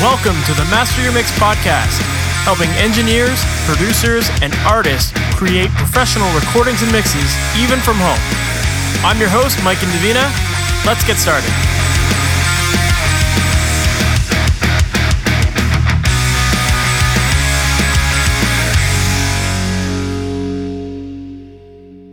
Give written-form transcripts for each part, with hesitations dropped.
Welcome to the Master Your Mix podcast, helping engineers, producers, and artists create professional recordings and mixes, even from home. I'm your host, Mike Indivina. Let's get started.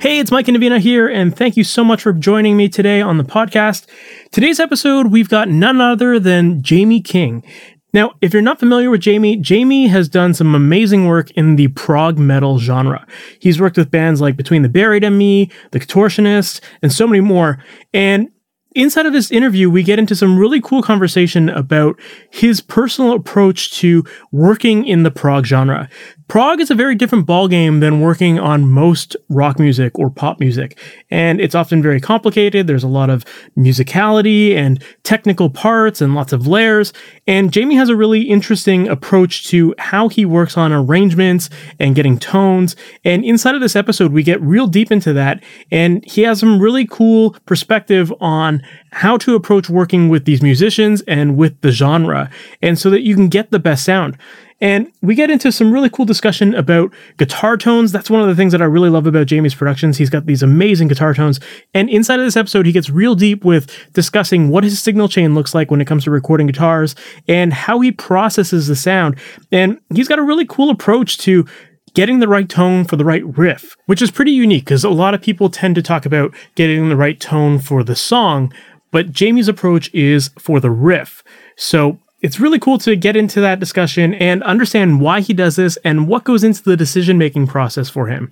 Hey, it's Mike Indivina here, and thank you so much for joining me today on the podcast. Today's episode, we've got none other than Jamie King. Now, if you're not familiar with Jamie has done some amazing work in the prog metal genre. He's worked with bands like Between the Buried and Me, The Contortionist, and so many more. And inside of this interview, we get into some really cool conversation about his personal approach to working in the prog genre. Prog is a very different ballgame than working on most rock music or pop music, and it's often very complicated. There's a lot of musicality and technical parts and lots of layers, and Jamie has a really interesting approach to how he works on arrangements and getting tones, and inside of this episode, we get real deep into that, and he has some really cool perspective on how to approach working with these musicians and with the genre, and so that you can get the best sound. And we get into some really cool discussion about guitar tones. That's one of the things that I really love about Jamie's productions. He's got these amazing guitar tones. And inside of this episode, he gets real deep with discussing what his signal chain looks like when it comes to recording guitars and how he processes the sound. And he's got a really cool approach to getting the right tone for the right riff, which is pretty unique because a lot of people tend to talk about getting the right tone for the song, but Jamie's approach is for the riff. So it's really cool to get into that discussion and understand why he does this and what goes into the decision-making process for him.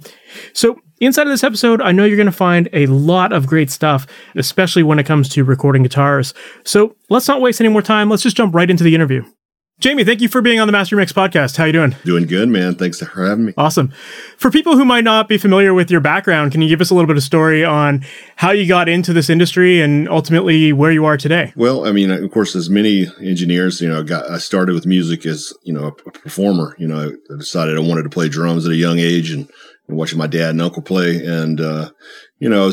So inside of this episode, I know you're going to find a lot of great stuff, especially when it comes to recording guitars. So let's not waste any more time. Let's just jump right into the interview. Jamie, thank you for being on the Master Your Mix podcast. How you doing? Doing good, man. Thanks for having me. Awesome. For people who might not be familiar with your background, can you give us a little bit of story on how you got into this industry and ultimately where you are today? Well, I mean, of course, as many engineers, I started with music as, a performer. I decided I wanted to play drums at a young age and watching my dad and uncle play. And, I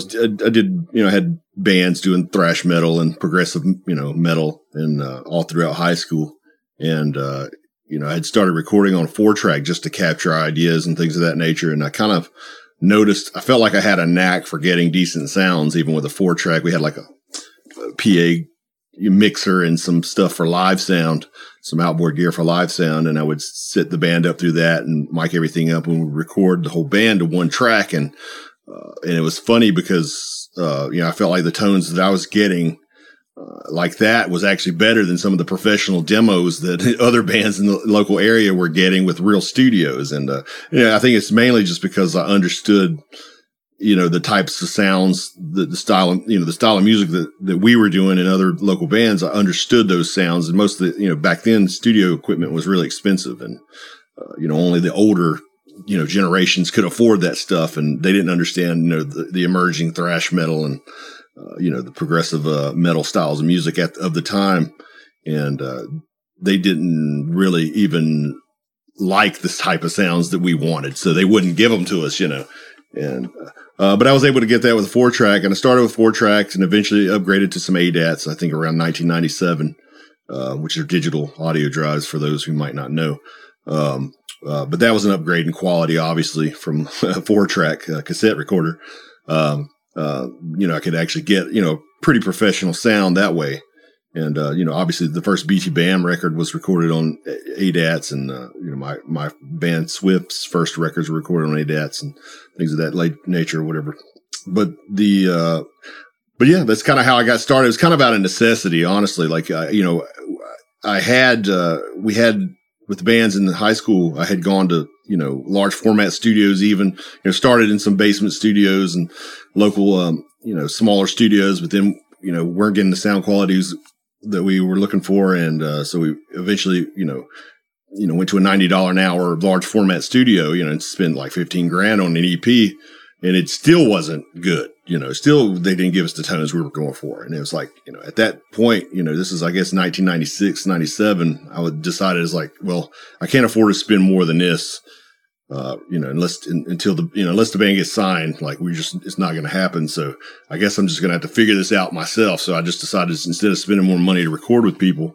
had bands doing thrash metal and progressive, metal and all throughout high school. And, I had started recording on a 4-track just to capture ideas and things of that nature. And I kind of noticed, I felt like I had a knack for getting decent sounds, even with a 4-track. We had like a PA mixer and some stuff for live sound, some outboard gear for live sound. And I would sit the band up through that and mic everything up and we'd record the whole band to 1 track. And it was funny because, I felt like the tones that I was getting like that was actually better than some of the professional demos that other bands in the local area were getting with real studios. And, I think it's mainly just because I understood, the types of sounds, the style, the style of music that we were doing in other local bands. I understood those sounds. And most of the, back then studio equipment was really expensive and, only the older, generations could afford that stuff. And they didn't understand, the emerging thrash metal and, the progressive metal styles of music of the time. And they didn't really even like this type of sounds that we wanted. So they wouldn't give them to us, And but I was able to get that with a 4-track. And I started with 4 tracks and eventually upgraded to some ADATs, I think around 1997, which are digital audio drives for those who might not know. But that was an upgrade in quality, obviously, from a 4-track cassette recorder. I could actually get, pretty professional sound that way. And, obviously the first BT Bam record was recorded on ADATs and, my band Swift's first records were recorded on ADATs and things of that nature or whatever. But that's kind of how I got started. It was kind of out of necessity, honestly. Like, we had with bands in high school, I had gone to, large format studios, even, started in some basement studios and local, smaller studios, but then, weren't getting the sound qualities that we were looking for. And, so we eventually, went to a $90 an hour large format studio, and spent like $15,000 on an EP and it still wasn't good. Still they didn't give us the tones we were going for. And it was like, at that point, this is, I guess, 1996, 97, I would decided it's like, well, I can't afford to spend more than this, unless the band gets signed, like it's not going to happen. So I guess I'm just going to have to figure this out myself. So I just decided instead of spending more money to record with people,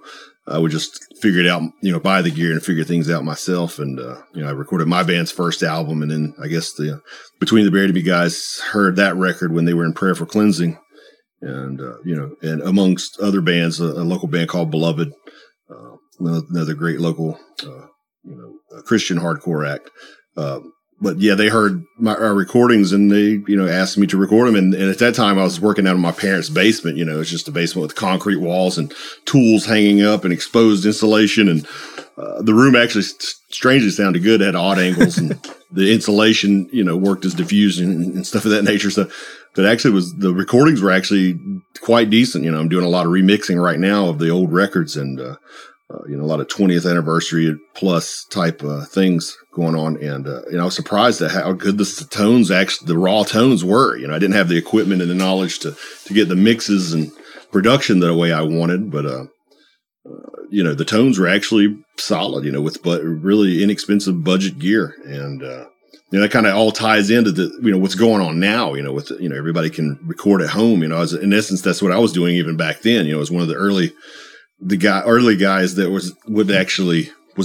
I would just figure it out, you know, buy the gear and figure things out myself. And, you know, I recorded my band's first album. And then I guess the Between the Buried and Me guys heard that record when they were in prayer for cleansing. And, you know, and amongst other bands, a local band called Beloved, another great local, you know, Christian hardcore act. But yeah, they heard our recordings and they, you know, asked me to record them. And at that time I was working out in my parents' basement, you know, it's just a basement with concrete walls and tools hanging up and exposed insulation. And, the room actually strangely sounded good. It had odd angles and the insulation, you know, worked as diffusion and stuff of that nature. So that actually was, the recordings were actually quite decent. You know, I'm doing a lot of remixing right now of the old records and, you know, a lot of 20th anniversary plus type things going on. And, you know, I was surprised at how good the tones, actually, the raw tones were. You know, I didn't have the equipment and the knowledge to get the mixes and production the way I wanted. But, you know, the tones were actually solid, you know, with but really inexpensive budget gear. And, you know, that kind of all ties into the, you know, what's going on now, you know, with, you know, everybody can record at home. You know, as, in essence, that's what I was doing even back then. You know, it was one of the early guys that was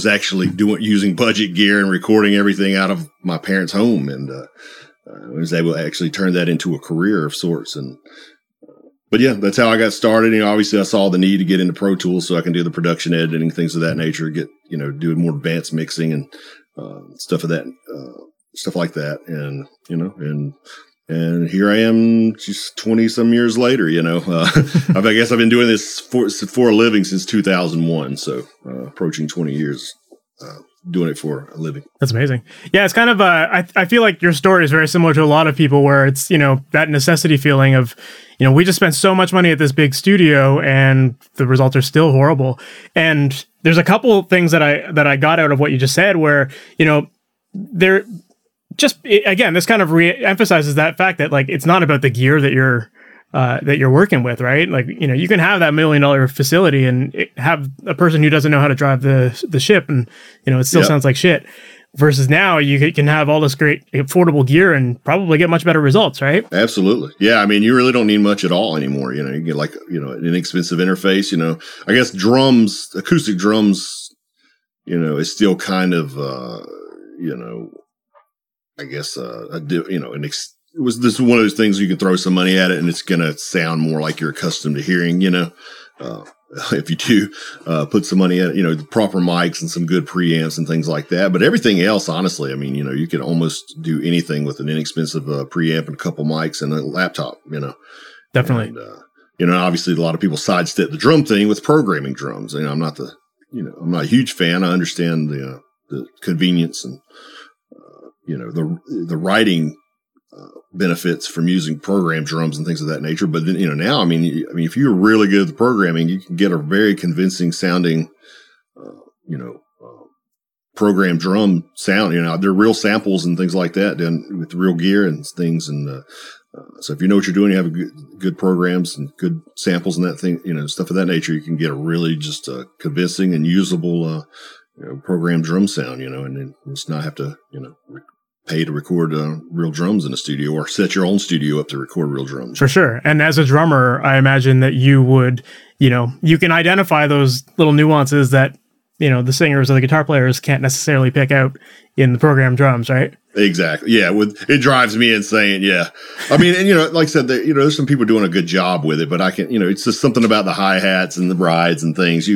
actually using budget gear and recording everything out of my parents' home. And, I was able to actually turn that into a career of sorts. And, but yeah, that's how I got started. You know, obviously I saw the need to get into Pro Tools so I can do the production editing, things of that nature, get, you know, doing more advanced mixing and, stuff like that. And, you know, and here I am just 20 some years later, you know, I guess I've been doing this for a living since 2001. So, approaching 20 years, doing it for a living. That's amazing. Yeah. It's kind of, I feel like your story is very similar to a lot of people where it's, you know, that necessity feeling of, you know, we just spent so much money at this big studio and the results are still horrible. And there's a couple of things that I got out of what you just said where, you know, this kind of re-emphasizes that fact that like it's not about the gear that you're working with, right? Like, you know, you can have that $1 million facility and have a person who doesn't know how to drive the ship, and you know it still sounds like shit. Versus now, you can have all this great affordable gear and probably get much better results, right? Absolutely, yeah. I mean, you really don't need much at all anymore. You know, you get like you know an inexpensive interface. You know, I guess drums, acoustic drums, you know, is still kind of you know. I guess, you know, this is one of those things you can throw some money at it and it's going to sound more like you're accustomed to hearing, you know, if you do put some money at it, you know, the proper mics and some good preamps and things like that. But everything else, honestly, I mean, you know, you can almost do anything with an inexpensive preamp and a couple mics and a laptop, you know. Definitely. And, you know, obviously a lot of people sidestep the drum thing with programming drums. You know, I'm not a huge fan. I understand the convenience and, you know, the writing benefits from using program drums and things of that nature. But then, you know, now, I mean, if you're really good at the programming, you can get a very convincing sounding, you know, program drum sound. You know, they're real samples and things like that done with real gear and things. And so if you know what you're doing, you have good programs and good samples and that thing, you know, stuff of that nature, you can get a really just convincing and usable, you know, program drum sound, you know, and then just not have to, you know, pay to record real drums in a studio or set your own studio up to record real drums. For sure. And as a drummer, I imagine that you would, you know, you can identify those little nuances that, you know, the singers or the guitar players can't necessarily pick out in the program drums, right? Exactly. Yeah. It drives me insane. Yeah. I mean, and, you know, like I said, you know, there's some people doing a good job with it, but I can, you know, it's just something about the hi-hats and the rides and things.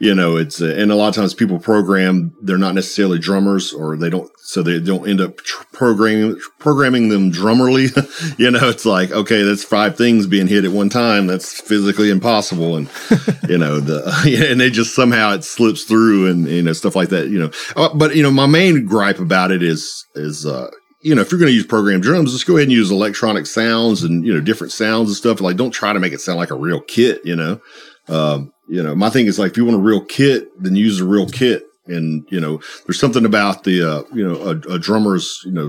You know, it's, and a lot of times people program, they're not necessarily drummers or they don't end up programming them drummerly. You know, it's like, okay, that's five things being hit at one time. That's physically impossible. And, you know, and they just somehow it slips through and, you know, stuff like that, you know, but you know, my main gripe about it is, you know, if you're going to use program drums, just go ahead and use electronic sounds and, you know, different sounds and stuff. Like, don't try to make it sound like a real kit, you know? You know, my thing is like, if you want a real kit, then use a real kit. And, you know, there's something about the, you know, a drummer's, you know,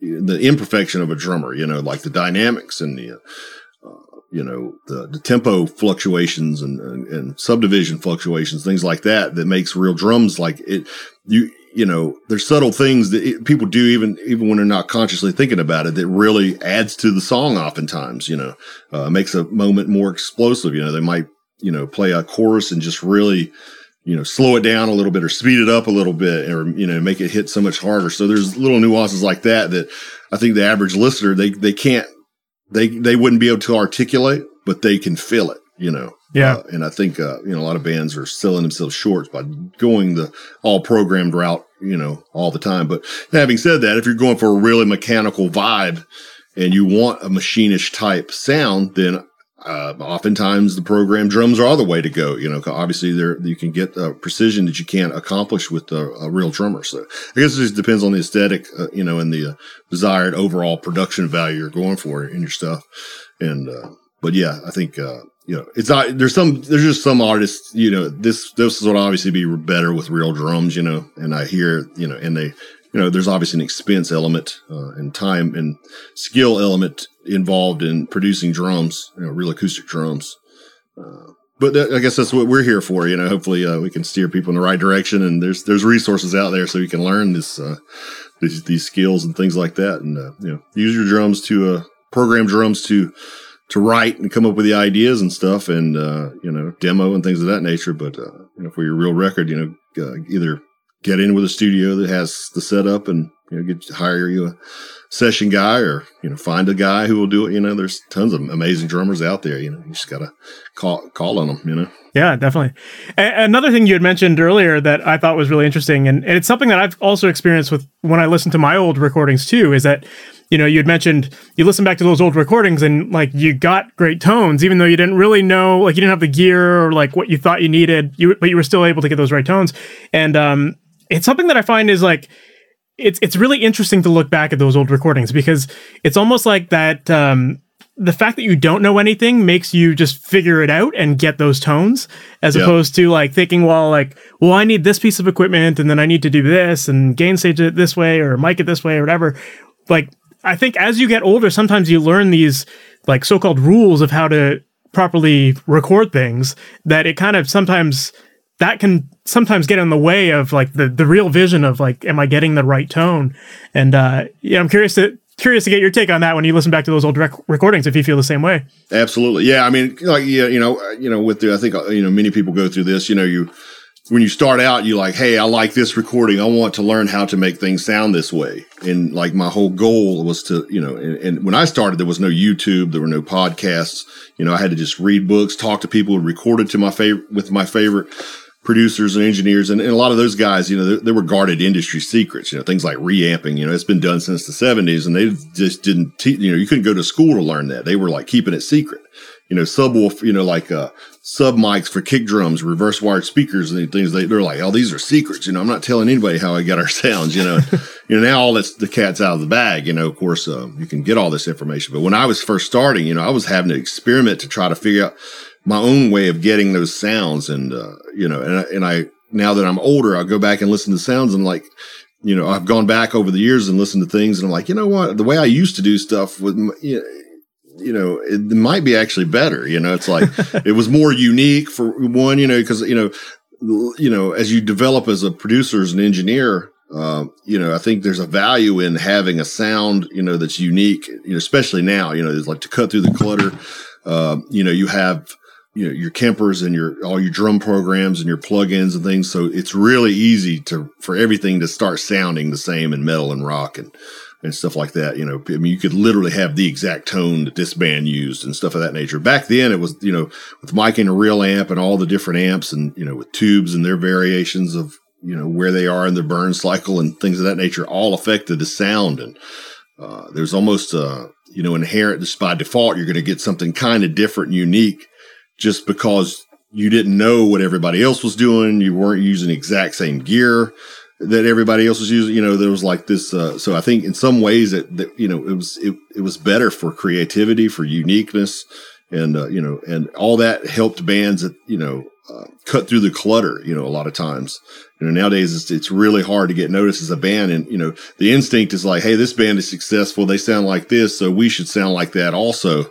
the imperfection of a drummer, you know, like the dynamics and the, you know, the tempo fluctuations and subdivision fluctuations, things like that, that makes real drums like it, you know, there's subtle things that people do even when they're not consciously thinking about it that really adds to the song oftentimes, you know, makes a moment more explosive. You know, they might, play a chorus and just really, slow it down a little bit or speed it up a little bit or, make it hit so much harder. So there's little nuances like that that I think the average listener, they wouldn't be able to articulate, but they can feel it, Yeah. And I think, a lot of bands are selling themselves short by going the all programmed route, all the time. But having said that, if you're going for a really mechanical vibe and you want a machinish type sound, then oftentimes the programmed drums are the way to go, obviously you can get a precision that you can't accomplish with a real drummer. So I guess it just depends on the aesthetic, and the desired overall production value you're going for in your stuff. And, but yeah, I think, it's not, there's just some artists, this would obviously be better with real drums, and I hear, and they, there's obviously an expense element and time and skill element involved in producing drums, real acoustic drums. But I guess that's what we're here for. Hopefully we can steer people in the right direction, and there's resources out there so you can learn this, these skills and things like that. And, use your drums to, program drums to write and come up with the ideas and stuff and, demo and things of that nature. But, for your real record, either get in with a studio that has the setup and, hire you a session guy or, find a guy who will do it. There's tons of amazing drummers out there. You just got to call on them, Yeah, definitely. Another thing you had mentioned earlier that I thought was really interesting, and it's something that I've also experienced with when I listen to my old recordings too, is that, you had mentioned you listen back to those old recordings and you got great tones, even though you didn't really know, you didn't have the gear or what you thought you needed, but you were still able to get those right tones. And it's something that I find is it's really interesting to look back at those old recordings, because it's almost like that the fact that you don't know anything makes you just figure it out and get those tones, as opposed to thinking, well, I need this piece of equipment and then I need to do this and gain stage it this way or mic it this way or whatever. I think as you get older, sometimes you learn these so-called rules of how to properly record things that it kind of sometimes that can sometimes get in the way of the real vision of am I getting the right tone? And I'm curious to get your take on that when you listen back to those old recordings, if you feel the same way. Absolutely. Yeah. I mean, I think, many people go through this, when you start out, you're like, hey, I like this recording. I want to learn how to make things sound this way. And my whole goal was to, and when I started, there was no YouTube, there were no podcasts. I had to just read books, talk to people, recorded to my favorite producers and engineers. And a lot of those guys, they were guarded industry secrets, things like reamping, it's been done since the 70s, and they just didn't teach, you couldn't go to school to learn that. They were keeping it secret. Subwoof, sub mics for kick drums, reverse wired speakers and things. They're like, oh, these are secrets. I'm not telling anybody how I got our sounds, now all that's the cat's out of the bag, of course, you can get all this information. But when I was first starting, I was having to experiment to try to figure out my own way of getting those sounds. And, and I, now that I'm older, I go back and listen to sounds and I've gone back over the years and listened to things. And I'm like, you know what, the way I used to do stuff with my, it might be actually better. It's like it was more unique for one, because, as you develop as a producer, as an engineer, I think there's a value in having a sound, that's unique, especially now, it's to cut through the clutter. You have, your Kempers and all your drum programs and your plugins and things. So it's really easy for everything to start sounding the same in metal and rock and stuff like that. You could literally have the exact tone that this band used and stuff of that nature. Back then it was, with mic and a real amp and all the different amps and, with tubes and their variations of, where they are in the burn cycle and things of that nature all affected the sound. And, there's almost, inherent just by default, you're going to get something kind of different and unique just because you didn't know what everybody else was doing. You weren't using the exact same gear that everybody else was using, there was this. So I think in some ways that it was better for creativity, for uniqueness, and and all that helped bands that cut through the clutter. A lot of times, nowadays it's really hard to get noticed as a band, and the instinct is like, hey, this band is successful, they sound like this, so we should sound like that also.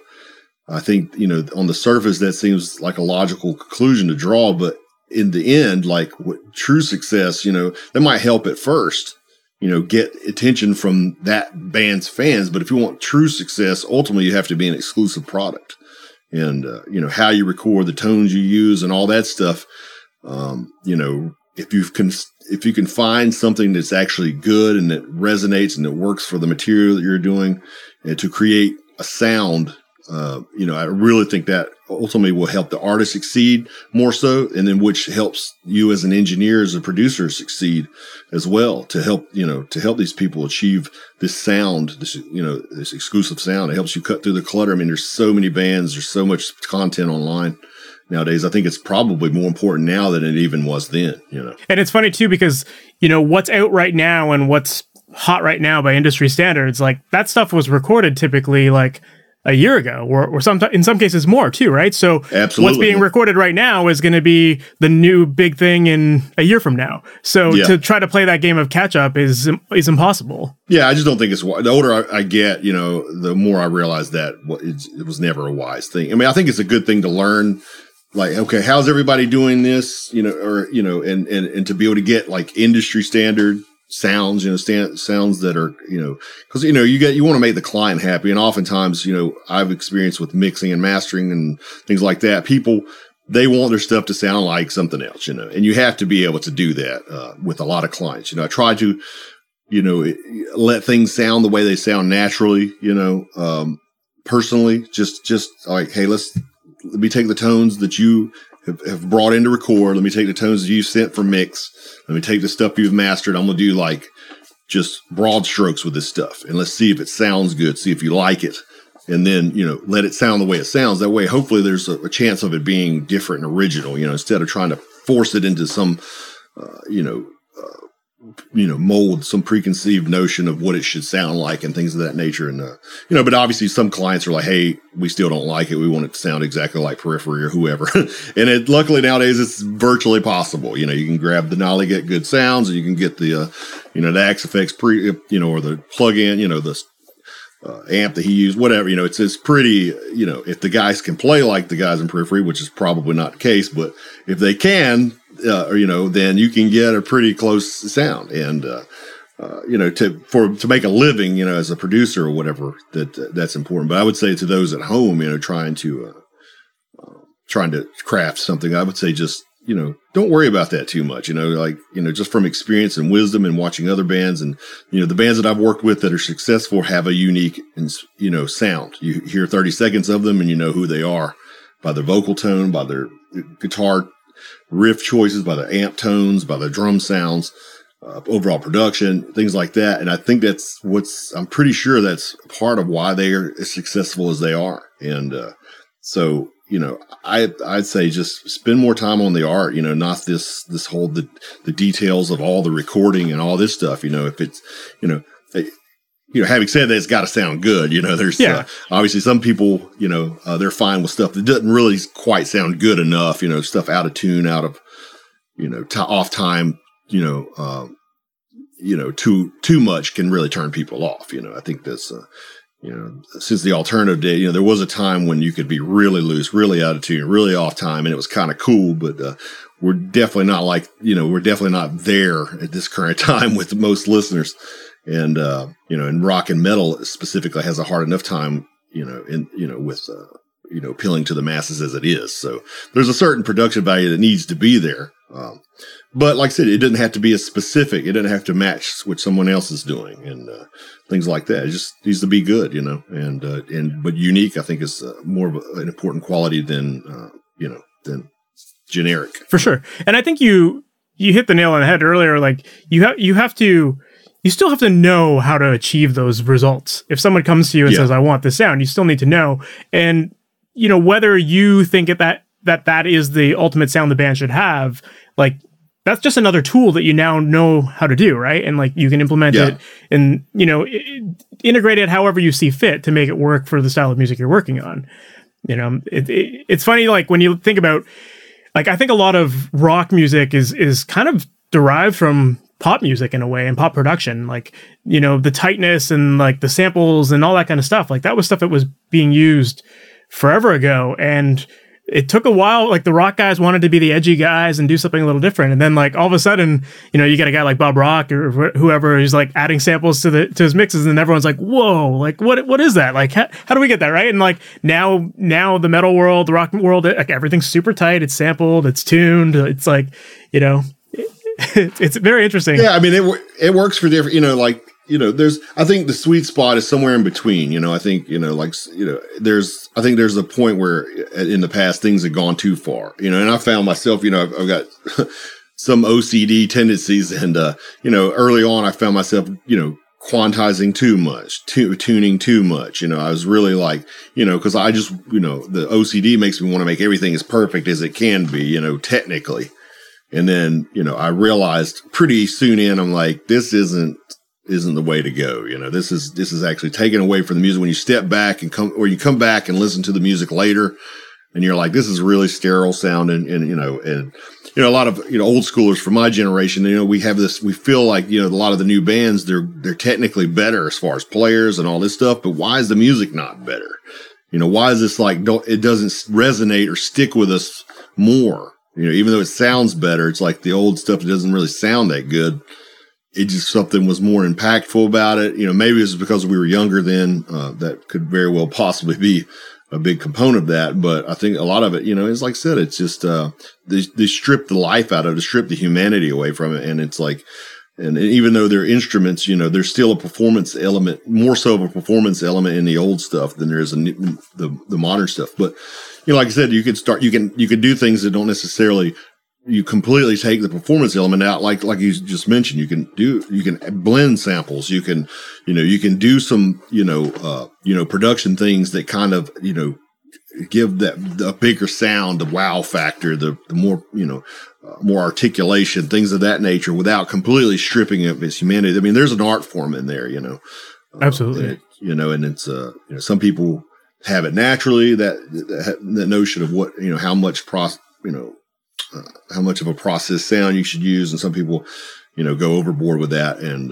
I think on the surface that seems like a logical conclusion to draw, but in the end, what true success, that might help at first, get attention from that band's fans. But if you want true success, ultimately you have to be an exclusive product, and, you know, how you record, the tones you use and all that stuff. You know, if you can find something that's actually good and that resonates and that works for the material that you're doing and to create a sound, you know, I really think that ultimately will help the artist succeed more so, and then which helps you as an engineer, as a producer succeed as well, to help, you know, to help these people achieve this sound, this, you know, this exclusive sound. It helps you cut through the clutter. I mean, there's so many bands, there's so much content online nowadays. I think it's probably more important now than it even was then, you know. And it's funny too, because, you know, what's out right now and what's hot right now by industry standards, like that stuff was recorded typically like a year ago, or sometimes in some cases more too, right? So Absolutely. What's being recorded right now is going to be the new big thing in a year from now. So to try to play that game of catch up is impossible. Yeah, I just don't think it's, the older I get, you know, the more I realize that it was never a wise thing. I mean, I think it's a good thing to learn, like, okay, how's everybody doing this, you know, or, you know, and to be able to get like industry standard sounds, you know, sounds that are, you know, because, you know, you want to make the client happy. And oftentimes, you know, I've experienced with mixing and mastering and things like that, people, they want their stuff to sound like something else, you know, and you have to be able to do that with a lot of clients. You know, I try to, you know, let things sound the way they sound naturally, you know, personally, just like, hey, let me take the tones that you have brought in to record. Let me take the tones that you sent for mix. Let me take the stuff you've mastered. I'm going to do like just broad strokes with this stuff. And let's see if it sounds good. See if you like it. And then, you know, let it sound the way it sounds. That way, hopefully there's a chance of it being different and original, you know, instead of trying to force it into some, mold, some preconceived notion of what it should sound like and things of that nature. And, you know, but obviously some clients are like, hey, we still don't like it. We want it to sound exactly like Periphery or whoever. And luckily nowadays it's virtually possible. You know, you can grab the Denali, get good sounds, and you can get the, you know, the Axe Effects or the plug-in, you know, the amp that he used, whatever, you know, it's pretty, you know, if the guys can play like the guys in Periphery, which is probably not the case, but if they can, you know, then you can get a pretty close sound. And, you know, to make a living, you know, as a producer or whatever, that's important. But I would say to those at home, you know, trying to craft something, I would say just, you know, don't worry about that too much, you know, like, you know, just from experience and wisdom and watching other bands and, you know, the bands that I've worked with that are successful have a unique, you know, sound. You hear 30 seconds of them and you know who they are by their vocal tone, by their guitar riff choices, by the amp tones, by the drum sounds, overall production, things like that. And I think I'm pretty sure that's part of why they are as successful as they are. And so, you know, I'd say just spend more time on the art, you know, not this whole, the details of all the recording and all this stuff, you know, if it's, you know, you know, having said that, it's got to sound good. You know, there's obviously some people, you know, they're fine with stuff that doesn't really quite sound good enough, you know, stuff out of tune, out of, you know, off time, you know, too much can really turn people off. You know, I think that's, you know, since the alternative day, you know, there was a time when you could be really loose, really out of tune, really off time, and it was kind of cool, but, we're definitely not like, you know, we're definitely not there at this current time with most listeners. And, you know, and rock and metal specifically has a hard enough time, you know, with, you know, appealing to the masses as it is. So there's a certain production value that needs to be there. But like I said, it doesn't have to be as specific. It doesn't have to match what someone else is doing and, things like that. It just needs to be good, you know, but unique, I think is more of an important quality than, you know, than generic. For sure. And I think you hit the nail on the head earlier. Like you still have to know how to achieve those results. If someone comes to you and says, I want this sound, you still need to know. And, you know, whether you think that is the ultimate sound the band should have, like, that's just another tool that you now know how to do, right? And, like, you can implement it and, you know, integrate it however you see fit to make it work for the style of music you're working on. You know, it's funny, like, when you think about, like, I think a lot of rock music is kind of derived from pop music in a way, and pop production, like, you know, the tightness and like the samples and all that kind of stuff, like that was stuff that was being used forever ago. And it took a while. Like, the rock guys wanted to be the edgy guys and do something a little different. And then, like, all of a sudden, you know, you got a guy like Bob Rock or whoever who's like adding samples to his mixes. And everyone's like, whoa, like, what is that? Like, how do we get that? right. And like now the metal world, the rock world, like everything's super tight. It's sampled, it's tuned. It's like, you know, it's very interesting. Yeah. I mean, it works for different, you know, like, you know, I think the sweet spot is somewhere in between, you know. I think, you know, like, you know, I think there's a point where in the past things have gone too far, you know, and I found myself, you know, I've got some OCD tendencies, and, you know, early on I found myself, you know, quantizing too much, tuning too much, you know. I was really like, you know, because I just, you know, the OCD makes me want to make everything as perfect as it can be, you know, technically. And then, you know, I realized pretty soon in, I'm like, this isn't the way to go. You know, this is actually taken away from the music. When you step back and come back and listen to the music later, and you're like, this is really sterile sound. And a lot of, you know, old schoolers from my generation, you know, we have this, we feel like, you know, a lot of the new bands, they're technically better as far as players and all this stuff, but why is the music not better? You know, why is this like, it doesn't resonate or stick with us more? You know, even though it sounds better, it's like the old stuff doesn't really sound that good. It just, something was more impactful about it. You know, maybe it was because we were younger then, that could very well possibly be a big component of that. But I think a lot of it, you know, is like I said, it's just, they strip the life out of it, strip the humanity away from it. And it's like, and even though they're instruments, you know, there's still a performance element, more so of a performance element in the old stuff than there is in the modern stuff. But, you know, like I said, you could start, you could do things that don't necessarily, you completely take the performance element out. Like you just mentioned, you can blend samples. You can do some, production things that kind of, you know, give that the bigger sound, the wow factor, the more, you know, more articulation, things of that nature, without completely stripping of its humanity. I mean, there's an art form in there, you know. Absolutely. And it's, you know, some people have it naturally, that notion of what, you know, how much of a processed sound you should use. And some people, you know, go overboard with that. And,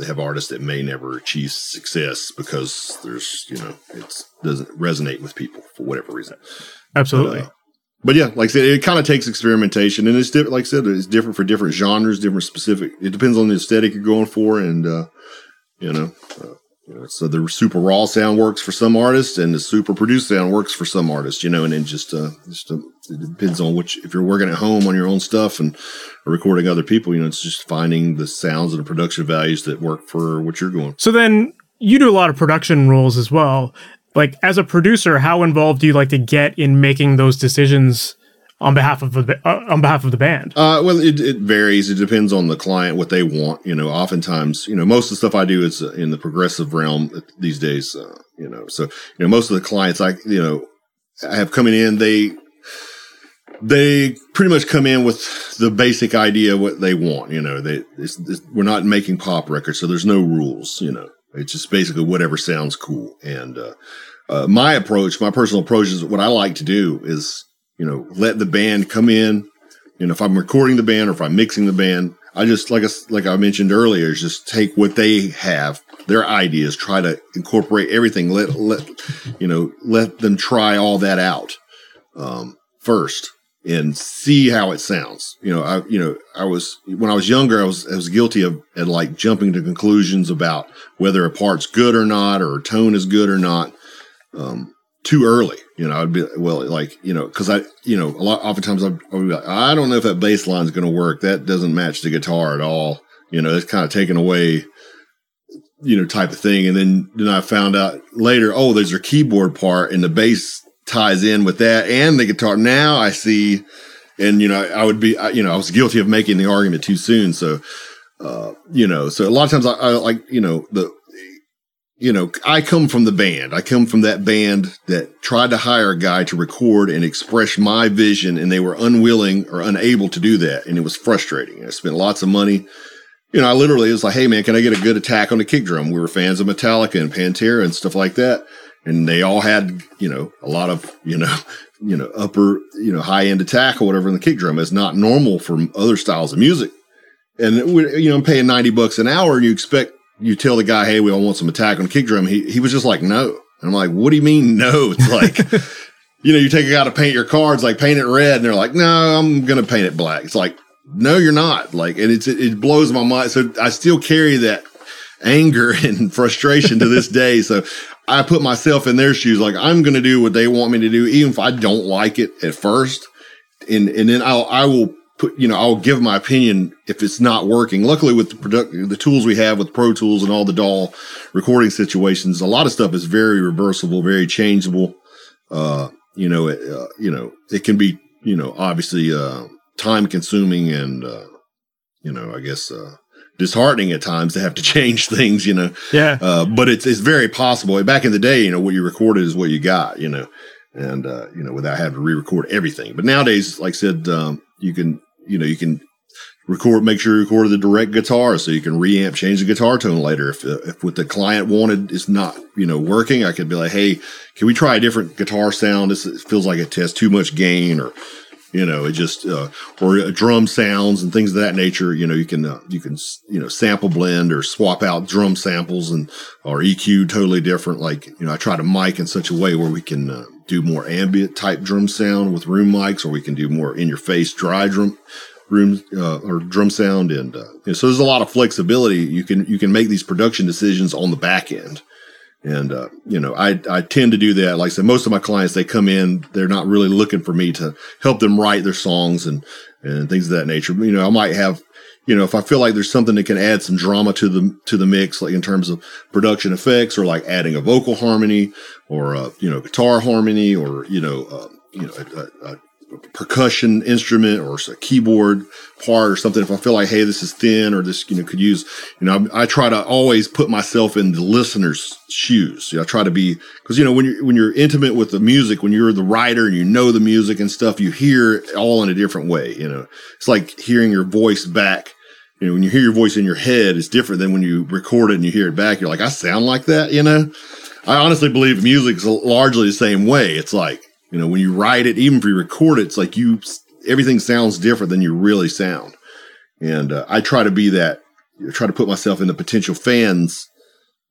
they have artists that may never achieve success because there's, you know, it doesn't resonate with people for whatever reason. Absolutely. But yeah, like I said, it kind of takes experimentation, and it's different. Like I said, it's different for different genres, different specific. It depends on the aesthetic you're going for. And, so the super raw sound works for some artists, and the super produced sound works for some artists, you know. And it just it depends on which, if you're working at home on your own stuff and recording other people, you know, it's just finding the sounds and the production values that work for what you're going. So then you do a lot of production roles as well. Like, as a producer, how involved do you like to get in making those decisions on behalf of the band? Well, it varies. It depends on the client, what they want. You know, oftentimes, you know, most of the stuff I do is in the progressive realm these days. You know, so, you know, most of the clients I have coming in, they pretty much come in with the basic idea of what they want. You know, we're not making pop records, so there's no rules. You know, it's just basically whatever sounds cool. And my personal approach is what I like to do is, you know, let the band come in. You know, if I'm recording the band or if I'm mixing the band, I just, like I mentioned earlier, just take what they have, their ideas, try to incorporate everything. Let them try all that out first and see how it sounds. You know, when I was younger, I was guilty of like jumping to conclusions about whether a part's good or not, or a tone is good or not. Too early, you know. I'd be oftentimes I don't know if that bass line is going to work. That doesn't match the guitar at all. You know, it's kind of taken away, you know, type of thing. And then I found out later, oh, there's a keyboard part and the bass ties in with that and the guitar. Now I see, and, you know, I was guilty of making the argument too soon. So, so a lot of times I come from the band. I come from that band that tried to hire a guy to record and express my vision, and they were unwilling or unable to do that. And it was frustrating. I spent lots of money. You know, I literally was like, hey, man, can I get a good attack on the kick drum? We were fans of Metallica and Pantera and stuff like that. And they all had, you know, a lot of, you know, upper, you know, high end attack or whatever in the kick drum. It's not normal for other styles of music. And, you know, I'm paying $90 an hour, and you tell the guy, hey, we all want some attack on the kick drum. He was just like, no. And I'm like, what do you mean, no? It's like, you know, you take a guy to paint your car, it's like, paint it red. And they're like, no, I'm going to paint it black. It's like, no, you're not. Like, and it blows my mind. So I still carry that anger and frustration to this day. So I put myself in their shoes. Like, I'm going to do what they want me to do, even if I don't like it at first. And then I will put, you know, I'll give my opinion if it's not working. Luckily, with the tools we have with Pro Tools and all the DAW recording situations, a lot of stuff is very reversible, very changeable. It can be, obviously, time consuming and, disheartening at times to have to change things, Yeah. But it's very possible. Back in the day, what you recorded is what you got, and, without having to re-record everything. But nowadays, like I said, you can record, make sure you record the direct guitar so you can reamp, change the guitar tone later. If what the client wanted is not, working, I could be like, hey, can we try a different guitar sound? It feels like it has too much gain or, it just, or drum sounds and things of that nature. You can sample blend or swap out drum samples and, or EQ totally different. Like, I try to mic in such a way where we can, do more ambient type drum sound with room mics, or we can do more in your face dry drum sound. And, so there's a lot of flexibility. You can make these production decisions on the back end. And, I tend to do that. Like I said, most of my clients, they come in, they're not really looking for me to help them write their songs and things of that nature. I might have, if I feel like there's something that can add some drama to the mix, like in terms of production effects or like adding a vocal harmony or, guitar harmony or, a percussion instrument or a keyboard part or something. If I feel like, hey, this is thin or this, could use, I try to always put myself in the listener's shoes. I try to be, because, when you're intimate with the music, when you're the writer and the music and stuff, you hear it all in a different way. It's like hearing your voice back. When you hear your voice in your head, it's different than when you record it and you hear it back. You're like, I sound like that, I honestly believe music's largely the same way. It's like, when you write it, even if you record it, it's like everything sounds different than you really sound. And I try to be that, try to put myself in the potential fans'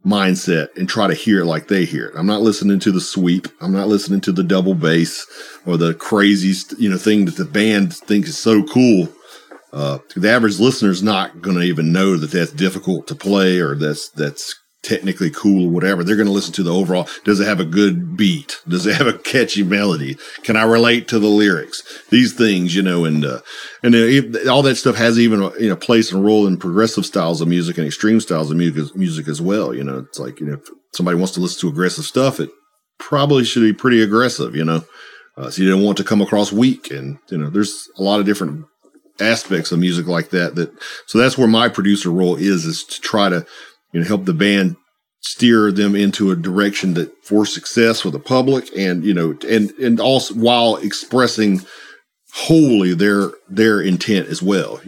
mindset and try to hear it like they hear it. I'm not listening to the sweep. I'm not listening to the double bass or the crazy, thing that the band thinks is so cool. The average listener's not going to even know that that's difficult to play or that's technically cool or whatever. They're going to listen to the overall. Does it have a good beat? Does it have a catchy melody? Can I relate to the lyrics? These things, and all that stuff has even a place and role in progressive styles of music and extreme styles of music as well. It's like, if somebody wants to listen to aggressive stuff, it probably should be pretty aggressive, so you don't want to come across weak. And, there's a lot of different aspects of music like that. So that's where my producer role is to try to, help the band steer them into a direction that for success for the public and, and also while expressing wholly their intent as well,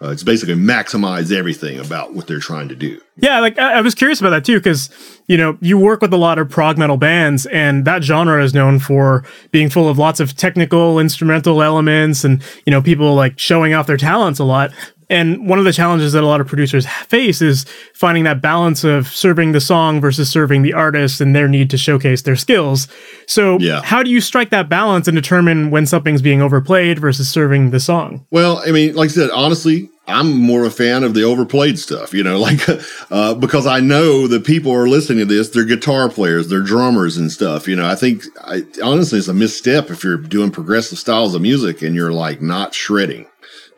It's basically maximize everything about what they're trying to do. Yeah, like I was curious about that too, because, you work with a lot of prog metal bands, and that genre is known for being full of lots of technical, instrumental elements and, people like showing off their talents a lot. And one of the challenges that a lot of producers face is finding that balance of serving the song versus serving the artist and their need to showcase their skills. So How do you strike that balance and determine when something's being overplayed versus serving the song? Well, like I said, honestly, I'm more a fan of the overplayed stuff, because I know the people are listening to this, they're guitar players, they're drummers and stuff. I think honestly, it's a misstep if you're doing progressive styles of music and you're like not shredding.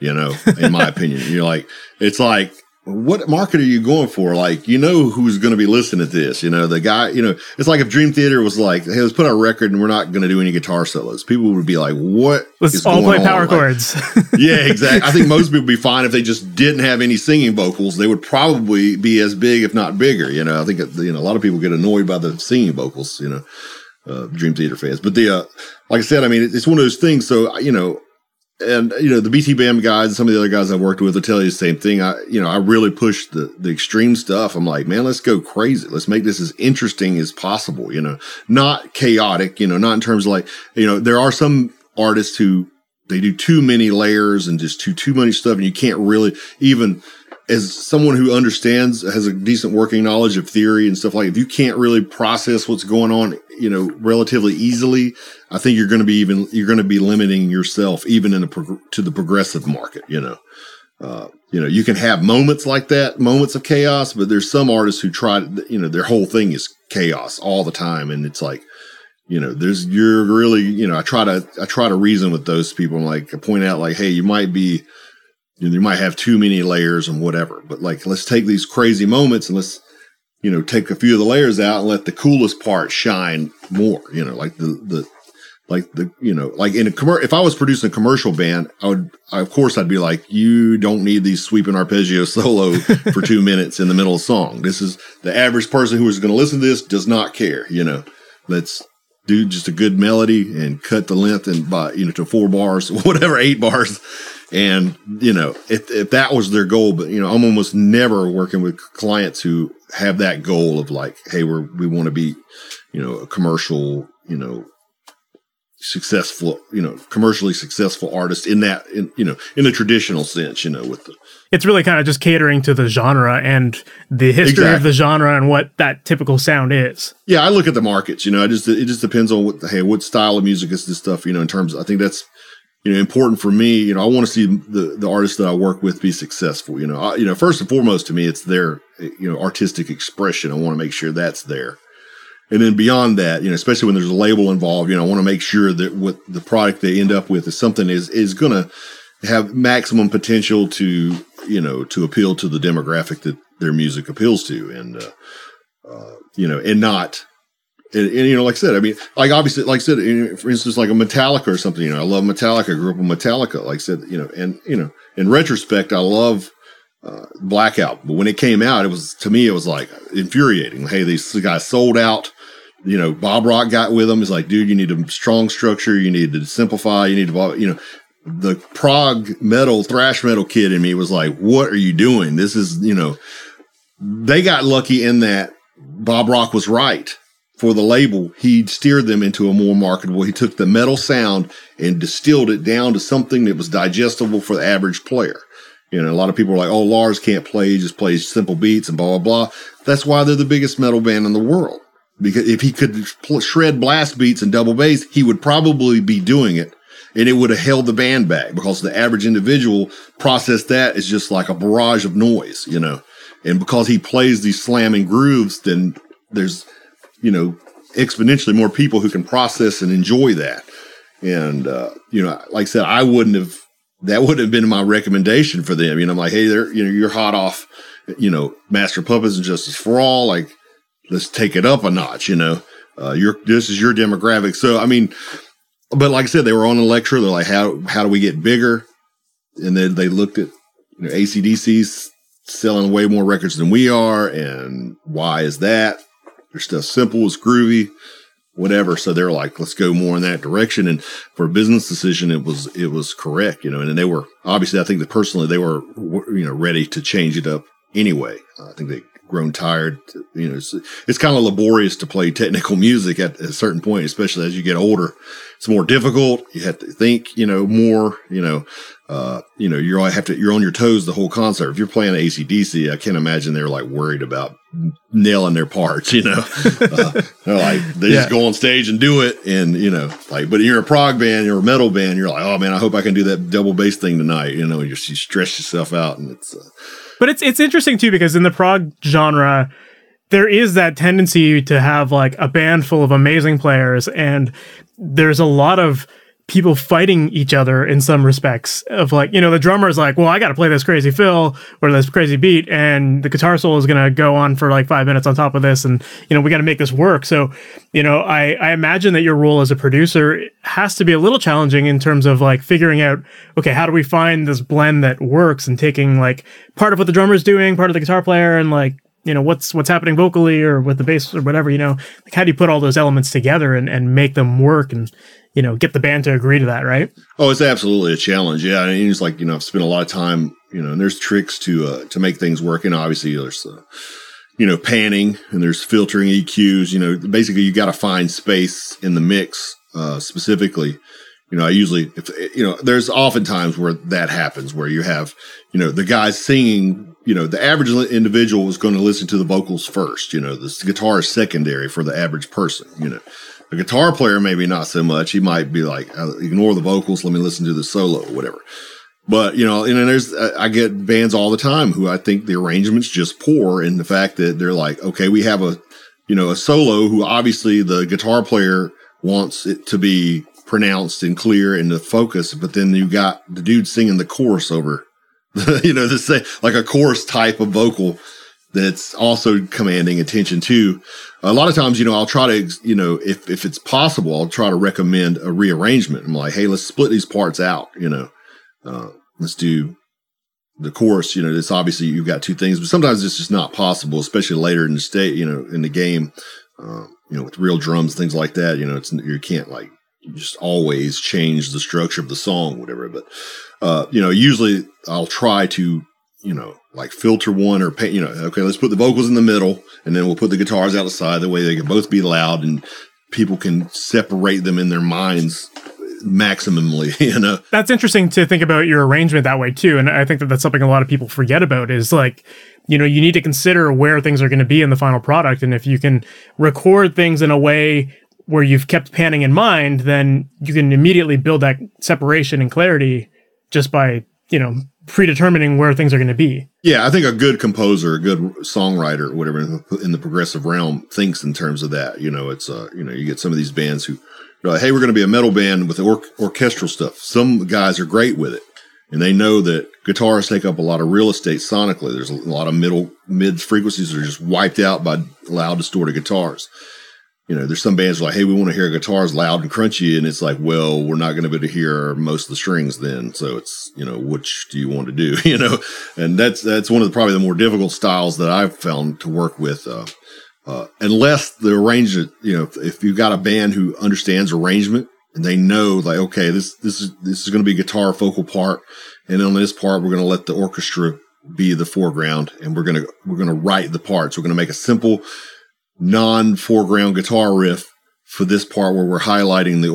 In my opinion, you're like, it's like, what market are you going for? Like, who's going to be listening to this? The guy, it's like if Dream Theater was like, hey, let's put out a record and we're not going to do any guitar solos. People would be like, what? Let's all play power chords. Yeah, exactly. I think most people would be fine if they just didn't have any singing vocals. They would probably be as big, if not bigger. I think, a lot of people get annoyed by the singing vocals, Dream Theater fans. But like I said, it's one of those things. So, and, the BT Bam guys and some of the other guys I've worked with will tell you the same thing. I really push the extreme stuff. I'm like, man, let's go crazy. Let's make this as interesting as possible, not chaotic, not in terms of like, there are some artists who they do too many layers and just too much stuff. And you can't really, even as someone who has a decent working knowledge of theory and stuff, like if you can't really process what's going on you know, relatively easily, I think you're going to be limiting yourself even in to the progressive market. You can have moments like that, moments of chaos, but there's some artists who try to, their whole thing is chaos all the time. And it's like, I try to reason with those people and like point out like, hey, you might have too many layers and whatever, but like, let's take these crazy moments and let's, take a few of the layers out and let the coolest part shine more, like in a commercial. If I was producing a commercial band, I'd be like, you don't need these sweeping arpeggio solo for 2 minutes in the middle of the song. This is the average person who is going to listen to this does not care. Let's do just a good melody and cut the length and to 4 bars, whatever, 8 bars. And, if that was their goal, but, I'm almost never working with clients who have that goal of like, hey, we want to be, a commercial, successful, commercially successful artist in the traditional sense, it's really kind of just catering to the genre and the history of the genre and what that typical sound is. Yeah. I look at the markets, it just depends on what style of music is this stuff, in terms of, I think that's, important for me, I want to see the artists that I work with be successful, first and foremost to me, it's their, artistic expression. I want to make sure that's there. And then beyond that, especially when there's a label involved, I want to make sure that what the product they end up with is something is going to have maximum potential to, to appeal to the demographic that their music appeals to. And, and not, and, like I said, I mean, like, obviously, like I said, for instance, like a Metallica or something, I love Metallica, I grew up with Metallica, like I said, in retrospect, I love Black Album. But when it came out, it was like infuriating. Hey, these guys sold out. Bob Rock got with them. It's like, dude, you need a strong structure. You need to simplify. You need to, the prog metal, thrash metal kid in me was like, what are you doing? This is, they got lucky in that Bob Rock was right for the label. He steered them into a more marketable. He took the metal sound and distilled it down to something that was digestible for the average player. A lot of people are like, oh, Lars can't play. He just plays simple beats and blah, blah, blah. That's why they're the biggest metal band in the world. Because if he could shred blast beats and double bass, he would probably be doing it. And it would have held the band back because the average individual processed that as just like a barrage of noise, And because he plays these slamming grooves, then there's, exponentially more people who can process and enjoy that. And, like I said, that wouldn't have been my recommendation for them. I'm like, hey, they're, you're hot off, Master of Puppets and Justice for All. Like, let's take it up a notch, this is your demographic. So, but like I said, they were on a lecture. They're like, how do we get bigger? And then they looked at, AC/DC's selling way more records than we are. And why is that? Their stuff's simple, it's groovy, whatever. So they're like, let's go more in that direction. And for a business decision, it was correct, and they were obviously, I think that personally they were, ready to change it up anyway. I think they've grown tired, it's kind of laborious to play technical music at a certain point, especially as you get older, it's more difficult. You have to think, more, you're on your toes the whole concert. If you're playing AC/DC, I can't imagine they're like worried about nailing their parts, they're like, they just go on stage and do it. And, but you're a prog band, you're a metal band. You're like, oh man, I hope I can do that double bass thing tonight. You stress yourself out and it's, but it's interesting too, because in the prog genre, there is that tendency to have like a band full of amazing players. And there's a lot of people fighting each other in some respects of like, the drummer is like, well, I got to play this crazy fill or this crazy beat. And the guitar solo is going to go on for like 5 minutes on top of this. And, we got to make this work. So, I imagine that your role as a producer has to be a little challenging in terms of like figuring out, okay, how do we find this blend that works and taking like part of what the drummer's doing, part of the guitar player and like, what's happening vocally or with the bass or whatever, like how do you put all those elements together and make them work and, get the band to agree to that, right? Oh, it's absolutely a challenge. Yeah. And it's like, I've spent a lot of time, and there's tricks to make things work. And obviously there's, panning and there's filtering EQs, basically you got to find space in the mix, specifically. I usually, if, there's often times where that happens, where you have, the guys singing you know, the average individual is going to listen to the vocals first. You know, the guitar is secondary for the average person. You know, a guitar player, maybe not so much. He might be like, ignore the vocals. Let me listen to the solo or whatever. But, you know, and then there's, I get bands all the time who I think the arrangement's just poor. And the fact that they're like, okay, we have a, you know, a solo who obviously the guitar player wants it to be pronounced and clear and the focus. But then you got the dude singing the chorus over, you know, this thing, like a chorus type of vocal that's also commanding attention too. A lot of times, you know, I'll try to, you know, if it's possible, I'll try to recommend a rearrangement. I'm like, hey, let's split these parts out, you know, let's do the chorus. You know, it's obviously you've got two things, but sometimes it's just not possible, especially later in the state, you know, in the game, you know, with real drums, things like that, you know, it's, you can't like just always change the structure of the song, whatever. But, you know, usually I'll try to, you know, like filter one or paint, you know, okay, let's put the vocals in the middle and then we'll put the guitars out the side. That way they can both be loud and people can separate them in their minds maximally, you know. That's interesting to think about your arrangement that way too. And I think that that's something a lot of people forget about is like, you know, you need to consider where things are going to be in the final product. And if you can record things in a way where you've kept panning in mind, then you can immediately build that separation and clarity just by, you know, predetermining where things are going to be. Yeah, I think a good composer, a good songwriter, or whatever in the progressive realm thinks in terms of that. You know, it's you know, you get some of these bands who are like, hey, we're going to be a metal band with orchestral stuff. Some guys are great with it, and they know that guitars take up a lot of real estate sonically. There's a lot of mid frequencies that are just wiped out by loud, distorted guitars. You know, there's some bands like, hey, we want to hear guitars loud and crunchy. And it's like, well, we're not going to be able to hear most of the strings then. So it's, you know, which do you want to do? You know, and that's one of the, probably the more difficult styles that I've found to work with. Unless the arrangement, you know, if you've got a band who understands arrangement and they know like, okay, this is going to be guitar focal part. And on this part, we're going to let the orchestra be the foreground and we're going to write the parts. We're going to make a simple non-foreground guitar riff for this part where we're highlighting the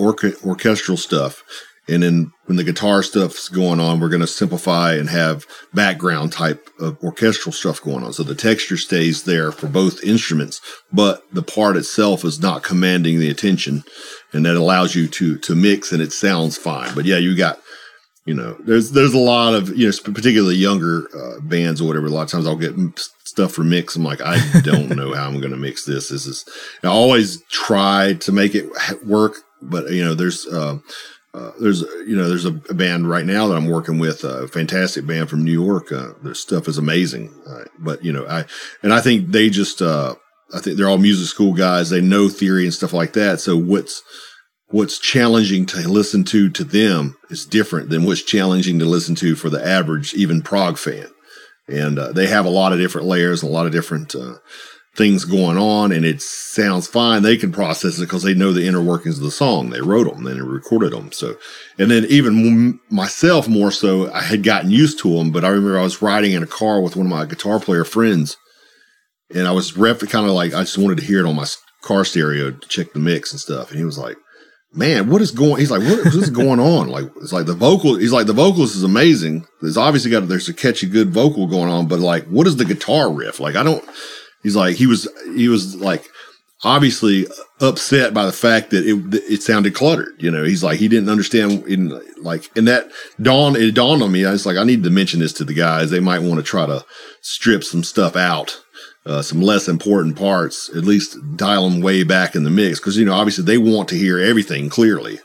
orchestral stuff. And then when the guitar stuff's going on, we're going to simplify and have background type of orchestral stuff going on. So the texture stays there for both instruments, but the part itself is not commanding the attention. And that allows you to mix and it sounds fine. But yeah, you got, you know, there's a lot of, you know, particularly younger bands or whatever. A lot of times I'll get stuff for mix. I'm like, I don't know how I'm going to mix this. This is, I always try to make it work, but you know, there's a band right now that I'm working with, a fantastic band from New York. Their stuff is amazing. But you know, I think they just, I think they're all music school guys. They know theory and stuff like that. So what's challenging to listen to them is different than what's challenging to listen to for the average, even prog fan. And they have a lot of different layers, and a lot of different things going on, and it sounds fine. They can process it because they know the inner workings of the song. They wrote them, then they recorded them. So, and then even myself more so, I had gotten used to them, but I remember I was riding in a car with one of my guitar player friends, and I was kind of like, I just wanted to hear it on my car stereo to check the mix and stuff. And he was like, man, what is going? He's like, what is going on? Like, it's like the vocal. He's like, the vocalist is amazing. There's obviously there's a catchy, good vocal going on, but like, what is the guitar riff? Like, I don't. He's like, he was like, obviously upset by the fact that it sounded cluttered. You know, he's like, he didn't understand. And that dawned on me. I was like, I need to mention this to the guys. They might want to try to strip some stuff out. Some less important parts, at least dial them way back in the mix. Cause you know, obviously they want to hear everything clearly,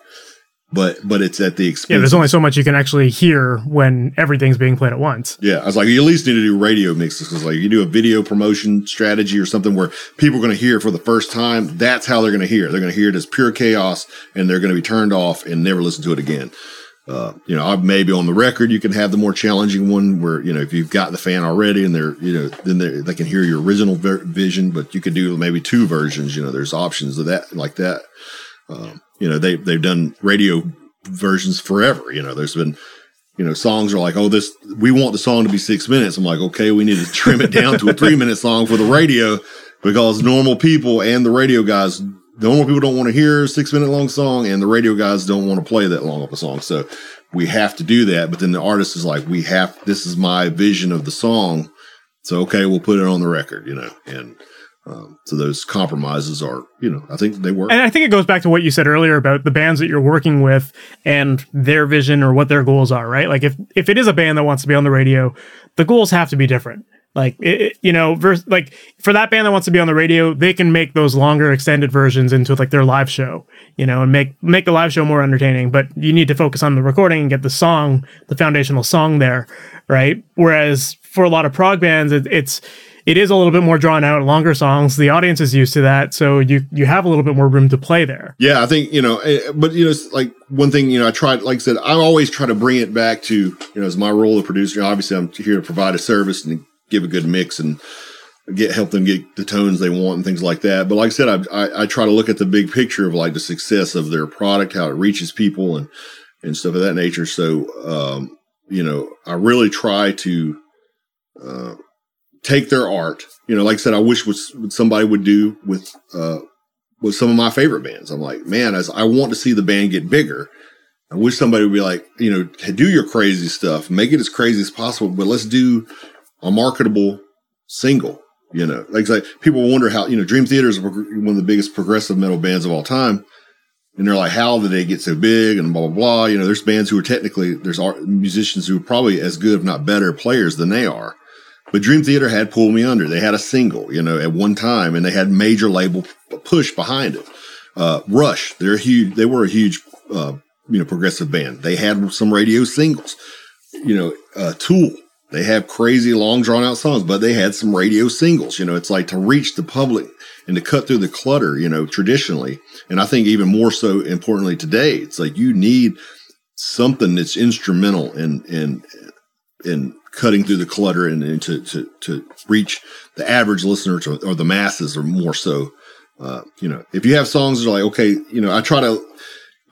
but it's at the expense. Yeah. There's only so much you can actually hear when everything's being played at once. Yeah. I was like, you at least need to do radio mixes. Cause like you do a video promotion strategy or something where people are going to hear it for the first time. That's how they're going to hear it. They're going to hear it as pure chaos and they're going to be turned off and never listen to it again. You know, maybe on the record, you can have the more challenging one where, you know, if you've got the fan already and they're, you know, then they can hear your original vision, but you could do maybe two versions, you know, there's options of that like that. You know, they've done radio versions forever. You know, there's been, you know, songs are like, oh, we want the song to be 6 minutes. I'm like, okay, we need to trim it down to a 3-minute song for the radio because normal people and the radio guys, normal people don't want to hear a 6-minute long song and the radio guys don't want to play that long of a song. So we have to do that. But then the artist is like, this is my vision of the song. So, okay, we'll put it on the record, you know, and so those compromises are, you know, I think they work. And I think it goes back to what you said earlier about the bands that you're working with and their vision or what their goals are, right? Like if it is a band that wants to be on the radio, the goals have to be different. Like, like for that band that wants to be on the radio, they can make those longer extended versions into like their live show, you know, and make the live show more entertaining. But you need to focus on the recording and get the song, the foundational song there, right? Whereas for a lot of prog bands, it is a little bit more drawn out, longer songs. The audience is used to that, so you have a little bit more room to play there. Yeah, I think, you know, but you know, it's like one thing, you know, I tried, like I said, I always try to bring it back to, you know, as my role of producer. Obviously, I'm here to provide a service and give a good mix and help them get the tones they want and things like that. But like I said, I try to look at the big picture of like the success of their product, how it reaches people and stuff of that nature. So, you know, I really try to take their art. You know, like I said, I wish what somebody would do with some of my favorite bands. I'm like, man, I want to see the band get bigger. I wish somebody would be like, you know, do your crazy stuff, make it as crazy as possible, but let's do a marketable single, you know. Like people wonder how, you know, Dream Theater is one of the biggest progressive metal bands of all time, and they're like, how did they get so big and blah blah blah. You know, there's bands who are technically, there's musicians who are probably as good, if not better, players than they are. But Dream Theater had Pull Me Under. They had a single, you know, at one time, and they had major label push behind it. Rush, they were a huge, you know, progressive band. They had some radio singles, you know. Tool. They have crazy long drawn out songs, but they had some radio singles. You know, it's like to reach the public and to cut through the clutter, you know, traditionally. And I think even more so importantly today, it's like you need something that's instrumental in cutting through the clutter and to reach the average listener or the masses, or more so, you know, if you have songs that are like, okay, you know, I try to,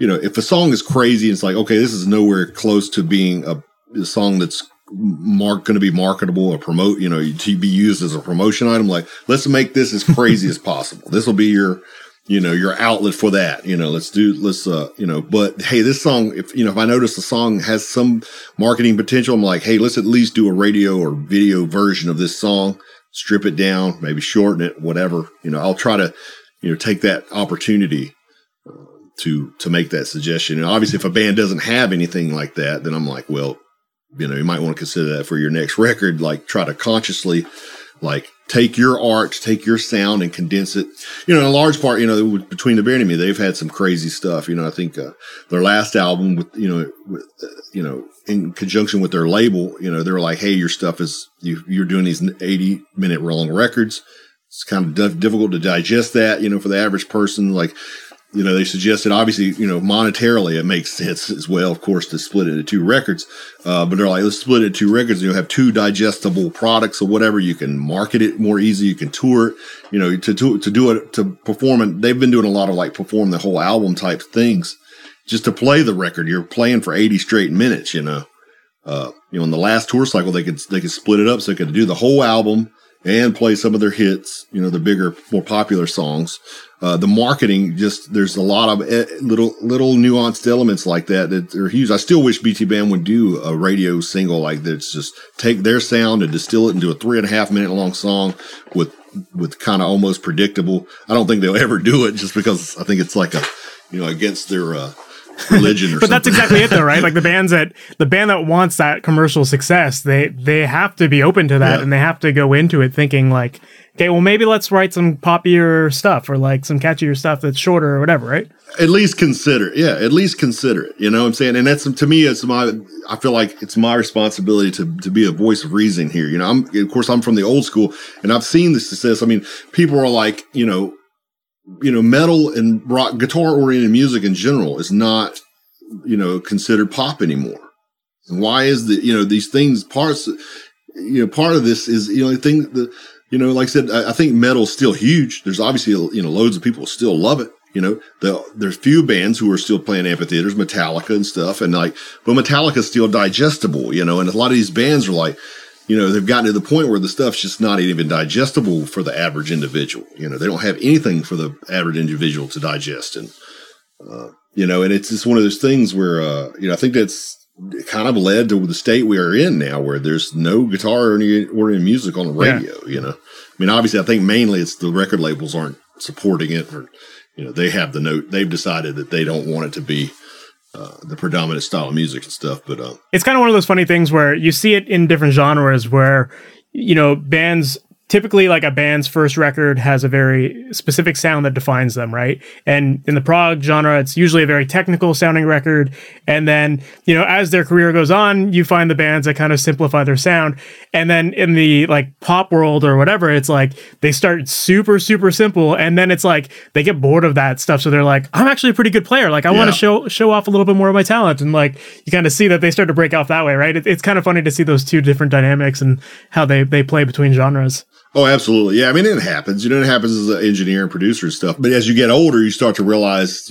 you know, if a song is crazy, it's like, okay, this is nowhere close to being a song that's going to be marketable or promote, you know, to be used as a promotion item. Like, let's make this as crazy as possible. This will be your, you know, your outlet for that, you know, you know, but hey, this song, if, you know, if I notice the song has some marketing potential, I'm like, hey, let's at least do a radio or video version of this song, strip it down, maybe shorten it, whatever, you know. I'll try to, you know, take that opportunity to make that suggestion. And obviously if a band doesn't have anything like that, then I'm like, well, you know, you might want to consider that for your next record. Like, try to consciously, like, take your art, take your sound, and condense it. You know, in a large part, you know, Between the Buried and Me, they've had some crazy stuff. You know, I think their last album, in conjunction with their label, you know, they were like, "Hey, your stuff is you're doing these 80-minute long records. It's kind of difficult to digest that, you know, for the average person." Like, you know, they suggested, obviously, you know, monetarily it makes sense as well, of course, to split it into two records. But they're like, let's split it into two records. You'll have two digestible products or whatever. You can market it more easy. You can tour it, you know, to do it, to perform it. They've been doing a lot of like perform the whole album type things just to play the record. You're playing for 80 straight minutes, you know. In the last tour cycle, they could split it up so they could do the whole album and play some of their hits, you know, the bigger, more popular songs. The marketing, just there's a lot of little nuanced elements like that are huge. I still wish BT Band would do a radio single like that. It's just take their sound and distill it into a 3.5-minute long song with kind of almost predictable. I don't think they'll ever do it, just because I think it's like a, you know, against their religion or something. But that's exactly it though, right? Like the band that wants that commercial success, they have to be open to that, yeah. And they have to go into it thinking like, okay, well maybe let's write some poppier stuff or like some catchier stuff that's shorter or whatever, right? At least consider it. Yeah, at least consider it. You know what I'm saying? And that's, to me, I feel like it's my responsibility to be a voice of reason here. You know, I'm from the old school, and I've seen the success. I mean, people are like, you know, metal and rock, guitar-oriented music in general is not, you know, considered pop anymore. And why is the, you know, these things, parts, you know, part of this is, you know, you know, like I said, I think metal's still huge. There's obviously, you know, loads of people still love it. You know, there's few bands who are still playing amphitheaters, Metallica and stuff, and like, but Metallica's still digestible, you know, and a lot of these bands are like, you know, they've gotten to the point where the stuff's just not even digestible for the average individual. You know, they don't have anything for the average individual to digest. And, you know, and it's just one of those things where, you know, I think that's kind of led to the state we are in now, where there's no guitar or any music on the radio. Yeah. You know, I mean, obviously, I think mainly it's the record labels aren't supporting it, or you know, they have the note. They've decided that they don't want it to be the predominant style of music and stuff. But it's kind of one of those funny things where you see it in different genres, where you know, bands. Typically, like a band's first record has a very specific sound that defines them, right? And in the prog genre, it's usually a very technical sounding record. And then, you know, as their career goes on, you find the bands that kind of simplify their sound. And then in the like pop world or whatever, it's like they start super, super simple. And then it's like they get bored of that stuff. So they're like, I'm actually a pretty good player. Like, I want to show off a little bit more of my talent. And like, you kind of see that they start to break off that way, right? It's kind of funny to see those two different dynamics and how they play between genres. Oh, absolutely. Yeah. I mean, it happens, you know, it happens as an engineer and producer and stuff. But as you get older, you start to realize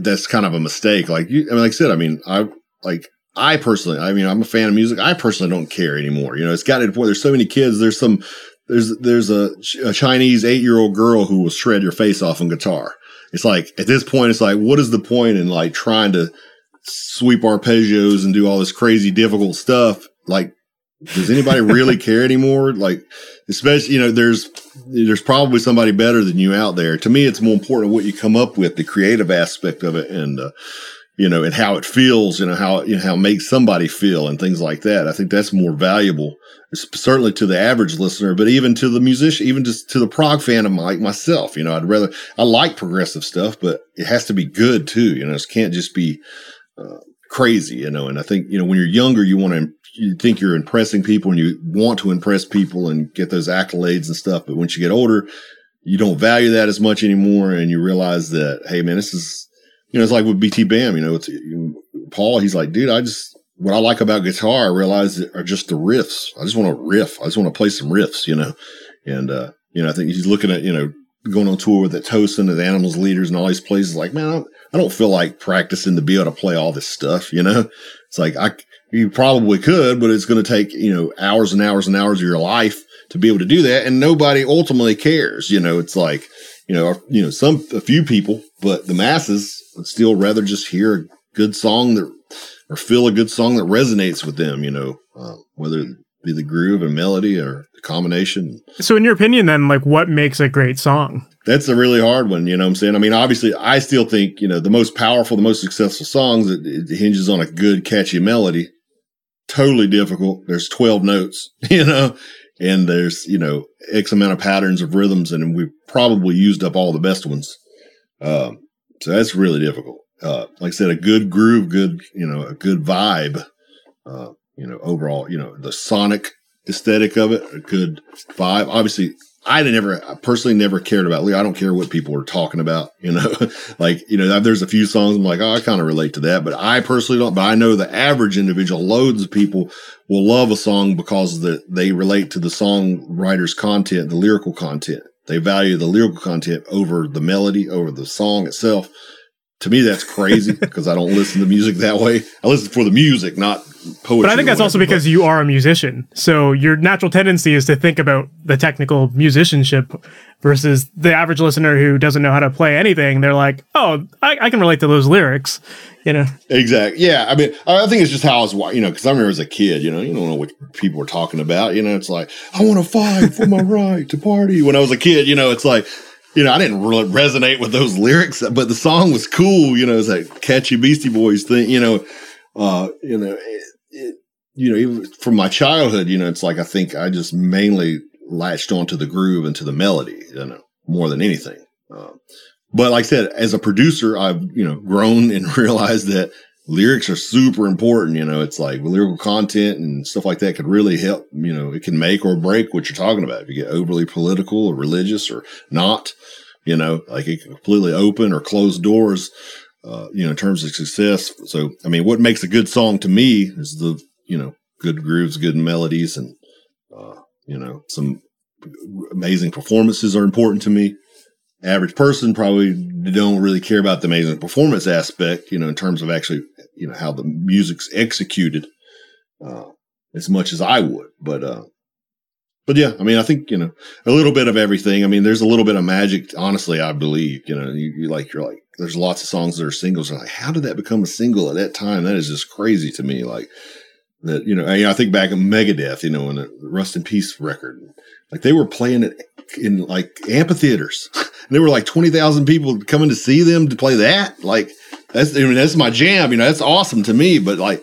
that's kind of a mistake. Like you, I mean, like I said, I mean, I personally, I mean, I'm a fan of music. I personally don't care anymore. You know, it's gotten to the point. There's so many kids. There's a Chinese 8-year-old girl who will shred your face off on guitar. It's like, at this point, it's like, what is the point in like trying to sweep arpeggios and do all this crazy, difficult stuff? Like, does anybody really care anymore? Like, especially, you know, there's probably somebody better than you out there. To me, it's more important what you come up with, the creative aspect of it, and you know, and how it feels, how it makes somebody feel, and things like that. I think that's more valuable, certainly to the average listener, but even to the musician, even just to the prog fan of like myself. You know, I like progressive stuff, but it has to be good too. You know, it can't just be crazy. You know, and I think, you know, when you're younger, you think you're impressing people and you want to impress people and get those accolades and stuff. But once you get older, you don't value that as much anymore. And you realize that, hey man, this is, you know, it's like with BT Bam, you know, it's Paul, he's like, dude, what I like about guitar, I realize are just the riffs. I just want to riff. I just want to play some riffs, you know? And, you know, I think he's looking at, you know, going on tour with the Tosin and the Animals Leaders and all these places, like, man, I don't feel like practicing to be able to play all this stuff, you know? It's like, you probably could, but it's going to take, you know, hours and hours and hours of your life to be able to do that. And nobody ultimately cares. You know, it's like, you know, a few people, but the masses would still rather just hear a good song or feel a good song that resonates with them, you know, whether it be the groove and melody or the combination. So in your opinion, then, like, what makes a great song? That's a really hard one. You know what I'm saying? I mean, obviously, I still think, you know, the most powerful, the most successful songs, it hinges on a good, catchy melody. Totally difficult. There's 12 notes, you know, and there's, you know, X amount of patterns of rhythms, and we've probably used up all the best ones. So that's really difficult. Like I said, a good groove, good, you know, a good vibe, you know, overall, you know, the sonic aesthetic of it, a good vibe. Obviously, I personally never cared about, I don't care what people are talking about, you know, like, you know, there's a few songs I'm like, oh, I kind of relate to that, but I personally don't. But I know the average individual, loads of people will love a song because they relate to the songwriter's content, the lyrical content. They value the lyrical content over the melody, over the song itself. To me, that's crazy because I don't listen to music that way. I listen for the music, not poetry. But I think that's also because you are a musician. So your natural tendency is to think about the technical musicianship versus the average listener who doesn't know how to play anything. They're like, oh, I can relate to those lyrics, you know? Exactly. Yeah. I mean, I think it's just how I was, you know, because I remember as a kid, you know, you don't know what people were talking about. You know, it's like, I want to fight for my right to party. When I was a kid, you know, it's like, you know, I didn't resonate with those lyrics, but the song was cool. You know, it's that catchy Beastie Boys thing. You know, even from my childhood, you know, it's like I think I just mainly latched onto the groove and to the melody, you know, more than anything. But like I said, as a producer, I've grown and realized that lyrics are super important. You know, it's like lyrical content and stuff like that could really help. You know, it can make or break what you're talking about. If you get overly political or religious or not, you know, like it can completely open or close doors, you know, in terms of success. So, I mean, what makes a good song to me is the, you know, good grooves, good melodies, and, you know, some amazing performances are important to me. Average person probably don't really care about the amazing performance aspect, you know, in terms of actually, you know, how the music's executed, as much as I would. But, But yeah, I mean, I think, you know, a little bit of everything. I mean, there's a little bit of magic, honestly, I believe, you know, you're like, there's lots of songs that are singles. Like, how did that become a single at that time? That is just crazy to me. Like that, you know, I think back in Megadeth, you know, in the Rust in Peace record, like they were playing it in like amphitheaters and there were like 20,000 people coming to see them to play that. Like that's, I mean, that's my jam, you know, that's awesome to me. But like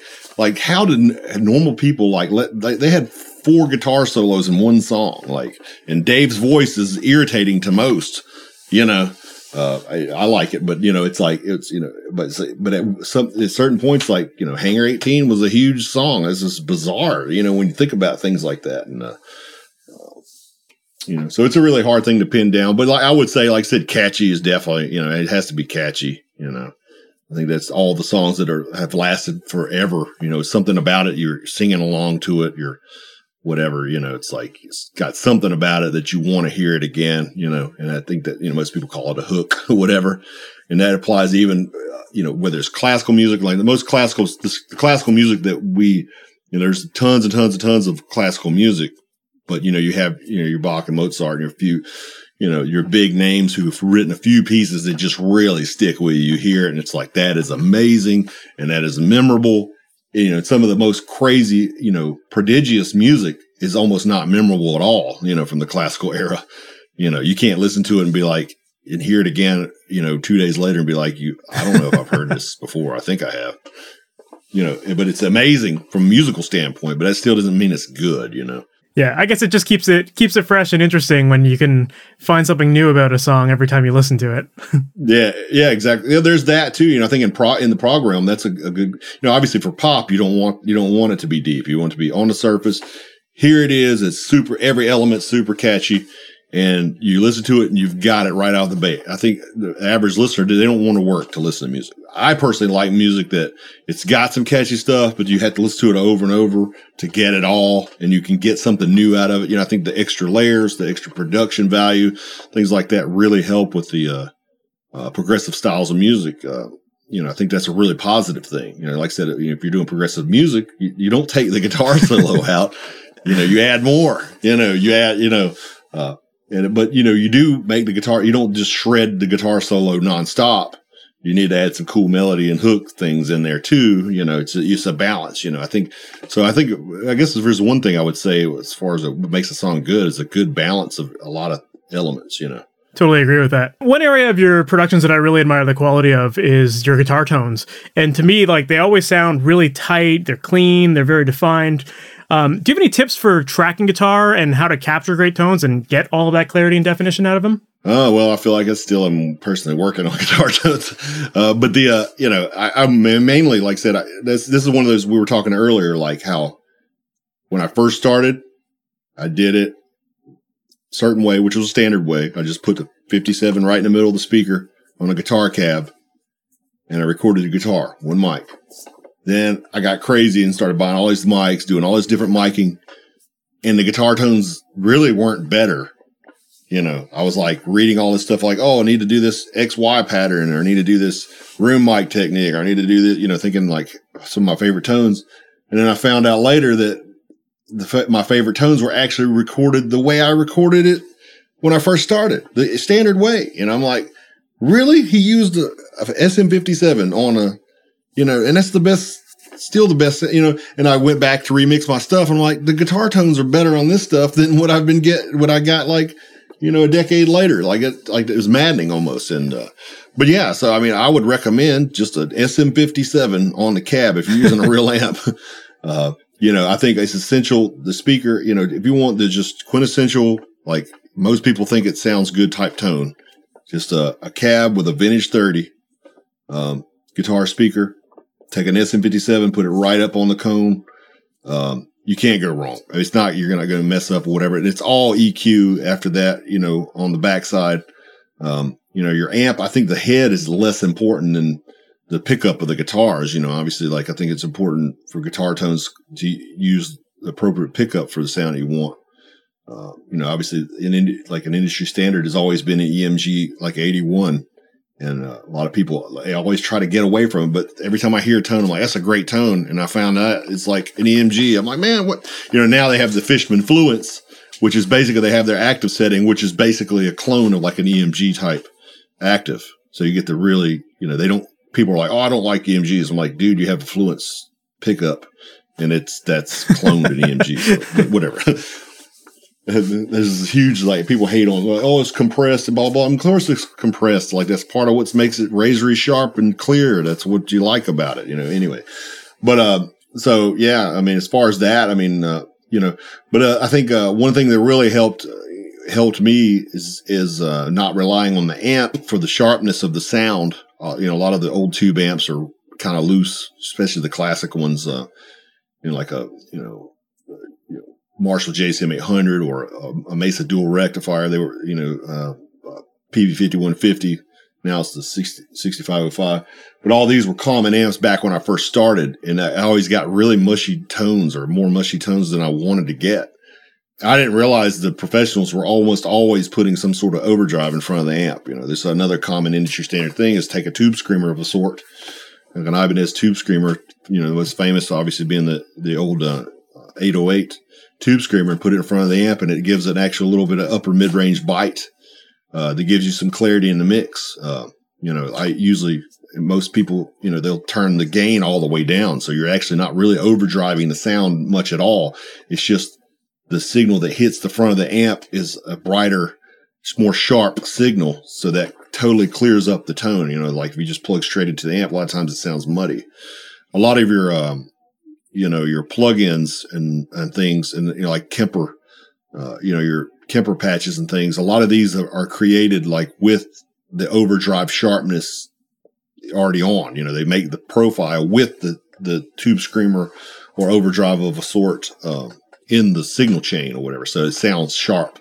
how did normal people like they had 4 guitar solos in one song, like, and Dave's voice is irritating to most, you know. I like it, but you know, it's like, it's, you know, but at certain points, like, you know, Hangar 18 was a huge song. It's just bizarre, you know, when you think about things like that. And, you know, so it's a really hard thing to pin down, but like, I would say, like I said, catchy is definitely, you know, it has to be catchy, you know. I think that's all the songs that have lasted forever. You know, something about it. You're singing along to it. You're whatever, you know, it's like, it's got something about it that you want to hear it again, you know. And I think that, you know, most people call it a hook or whatever. And that applies even, you know, whether it's classical music, like the classical music that we, you know, there's tons and tons and tons of classical music, but you know, you have, you know, your Bach and Mozart and your few, you know, your big names who've written a few pieces that just really stick with you. You hear it and it's like, that is amazing. And that is memorable. You know, some of the most crazy, you know, prodigious music is almost not memorable at all, you know, from the classical era. You know, you can't listen to it and be like, and hear it again, you know, 2 days later and be like, I don't know if I've heard this before. I think I have, you know, but it's amazing from a musical standpoint, but that still doesn't mean it's good, you know? Yeah. I guess it just keeps it fresh and interesting when you can find something new about a song every time you listen to it. Yeah. Yeah, exactly. Yeah, there's that too. You know, I think in the prog realm, that's a good, you know, obviously for pop, you don't want it to be deep. You want it to be on the surface. Here it is. It's super, every element super catchy, and you listen to it and you've got it right out of the bat. I think the average listener, they don't want to work to listen to music. I personally like music that it's got some catchy stuff, but you have to listen to it over and over to get it all, and you can get something new out of it. You know, I think the extra layers, the extra production value, things like that really help with the progressive styles of music. You know, I think that's a really positive thing. You know, like I said, if you're doing progressive music, you don't take the guitar solo out. You know, you add more. You know, but you know, you do make the guitar, you don't just shred the guitar solo nonstop. You need to add some cool melody and hook things in there too. You know, it's a balance, you know, I guess if there's one thing I would say as far as what makes a song good is a good balance of a lot of elements, you know. Totally agree with that. One area of your productions that I really admire the quality of is your guitar tones. And to me, like, they always sound really tight. They're clean. They're very defined. Do you have any tips for tracking guitar and how to capture great tones and get all of that clarity and definition out of them? Oh, well, I feel like I still am personally working on guitar tones. But you know, I'm mainly, like I said, this is one of those we were talking earlier, like how when I first started, I did it a certain way, which was a standard way. I just put the 57 right in the middle of the speaker on a guitar cab, and I recorded the guitar, one mic. Then I got crazy and started buying all these mics, doing all this different miking, and the guitar tones really weren't better. You know, I was like reading all this stuff like, oh, I need to do this XY pattern, or I need to do this room mic technique, or I need to do this, you know, thinking like some of my favorite tones. And then I found out later that my favorite tones were actually recorded the way I recorded it when I first started, the standard way. And I'm like, really? He used a SM57 on a, you know, and that's still the best, you know. And I went back to remix my stuff. And I'm like, the guitar tones are better on this stuff than what I got, like, you know, a decade later. Like it was maddening almost. And, but yeah, so, I mean, I would recommend just an SM57 on the cab if you're using a real amp. You know, I think it's essential. The speaker, you know, if you want the just quintessential, like most people think it sounds good type tone, just a cab with a vintage 30, guitar speaker. Take an SM57, put it right up on the cone. You can't go wrong. It's not, you're not going to mess up or whatever. And it's all EQ after that, you know, on the backside. You know, your amp, I think the head is less important than the pickup of the guitars. You know, obviously, like, I think it's important for guitar tones to use the appropriate pickup for the sound you want. You know, obviously, an industry standard has always been an EMG, like 81. And a lot of people, they always try to get away from it. But every time I hear a tone, I'm like, that's a great tone. And I found out it's like an EMG. I'm like, man, what? You know, now they have the Fishman Fluence, which is basically they have their active setting, which is basically a clone of like an EMG type active. So you get the really, you know, they don't, people are like, oh, I don't like EMGs. I'm like, dude, you have a Fluence pickup and that's cloned in EMG, so whatever. There's huge, like, people hate on, like, oh, it's compressed and blah, blah. Of course it's compressed. Like, that's part of what makes it razory sharp and clear. That's what you like about it, you know, anyway. But, so yeah, I mean, as far as that, I mean, you know, but, I think, one thing that really helped me is not relying on the amp for the sharpness of the sound. You know, a lot of the old tube amps are kind of loose, especially the classic ones, you know, like Marshall JCM 800 or a Mesa dual rectifier. They were, you know, PV 5150. Now it's the 6505. But all these were common amps back when I first started. And I always got really mushy tones or more mushy tones than I wanted to get. I didn't realize the professionals were almost always putting some sort of overdrive in front of the amp. You know, there's another common industry standard thing is take a tube screamer of a sort, like an Ibanez tube screamer, you know, was famous obviously being the old 808 tube screamer, and put it in front of the amp, and it gives an actual little bit of upper mid-range bite that gives you some clarity in the mix. You know, I usually, most people, you know, they'll turn the gain all the way down, so you're actually not really overdriving the sound much at all. It's just the signal that hits the front of the amp is a brighter, more sharp signal, so that totally clears up the tone. You know, like if you just plug straight into the amp, a lot of times it sounds muddy. A lot of your you know, your plugins and things, and, you know, like Kemper, you know, your Kemper patches and things, a lot of these are created like with the overdrive sharpness already on. You know, they make the profile with the tube screamer or overdrive of a sort in the signal chain or whatever. So it sounds sharp,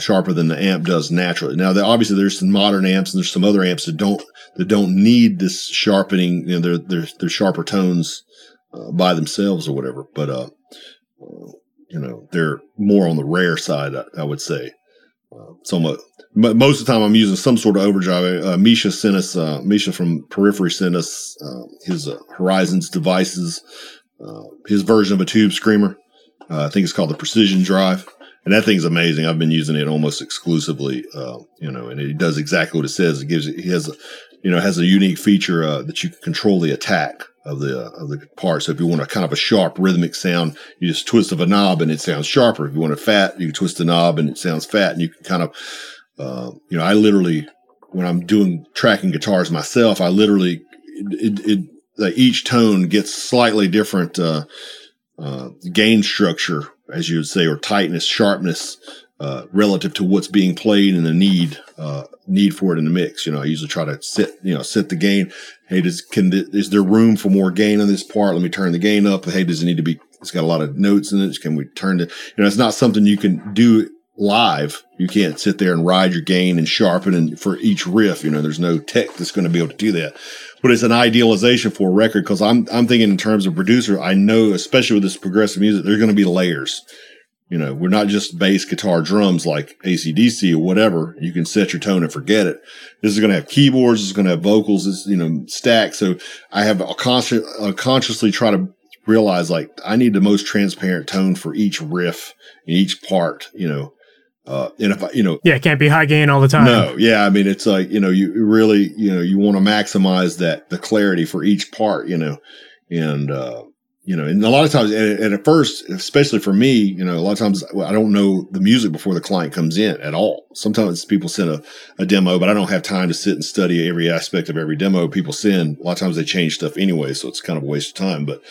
sharper than the amp does naturally. Now, obviously there's some modern amps and there's some other amps that don't need this sharpening. You know, they're sharper tones by themselves or whatever, but you know, they're more on the rare side, I would say. Somewhat, most of the time I'm using some sort of overdrive. Misha from Periphery sent us his Horizons devices, his version of a tube screamer. I think it's called the Precision Drive, and that thing's amazing. I've been using it almost exclusively, you know, and it does exactly what it says. It gives it, has a unique feature that you can control the attack of the part. So if you want a kind of a sharp rhythmic sound, you just twist of a knob and it sounds sharper. If you want a fat, you twist the knob and it sounds fat. And you can kind of, you know, I literally, when I'm doing tracking guitars myself, I literally, each tone gets slightly different gain structure, as you would say, or tightness, sharpness, relative to what's being played and the need for it in the mix. You know, I usually try to set the gain. Hey, is there room for more gain on this part? Let me turn the gain up. Hey, does it need to be, it's got a lot of notes in it. Can we turn it? You know, it's not something you can do live. You can't sit there and ride your gain and sharpen and for each riff. You know, there's no tech that's going to be able to do that. But it's an idealization for a record, because I'm thinking in terms of producer. I know, especially with this progressive music, there's going to be layers. You know, we're not just bass, guitar, drums like AC/DC or whatever. You can set your tone and forget it. This is going to have keyboards. This is going to have vocals. This, you know, stack. So I have consciously try to realize, like, I need the most transparent tone for each riff and each part, you know. And if I, you know. Yeah, it can't be high gain all the time. No. Yeah. I mean, it's like, you know, you really, you know, you want to maximize the clarity for each part, you know, and, you know, and a lot of times, and at first, especially for me, you know, a lot of times I don't know the music before the client comes in at all. Sometimes people send a demo, but I don't have time to sit and study every aspect of every demo people send. A lot of times they change stuff anyway, so it's kind of a waste of time. But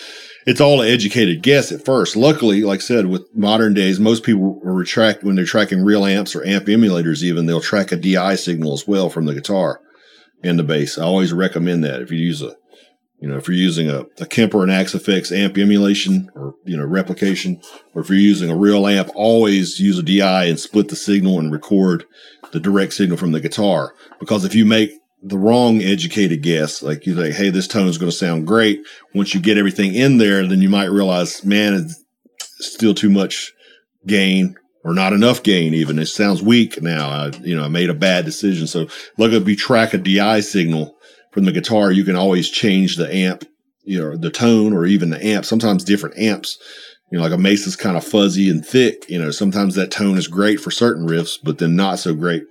it's all an educated guess at first. Luckily, like I said, with modern days, most people are when they're tracking real amps or amp emulators even, they'll track a DI signal as well from the guitar and the bass. I always recommend that if you use if you're using a Kemper and Axe FX amp emulation or, you know, replication, or if you're using a real amp, always use a DI and split the signal and record the direct signal from the guitar. Because if you make the wrong educated guess, like you say, hey, this tone is going to sound great. Once you get everything in there, then you might realize, man, it's still too much gain or not enough gain even. It sounds weak now. I made a bad decision. So luckily, if you track a DI signal from the guitar, you can always change the amp, you know, the tone, or even the amp. Sometimes different amps You know, like a Mesa is kind of fuzzy and thick. You know, sometimes that tone is great for certain riffs, but then not so great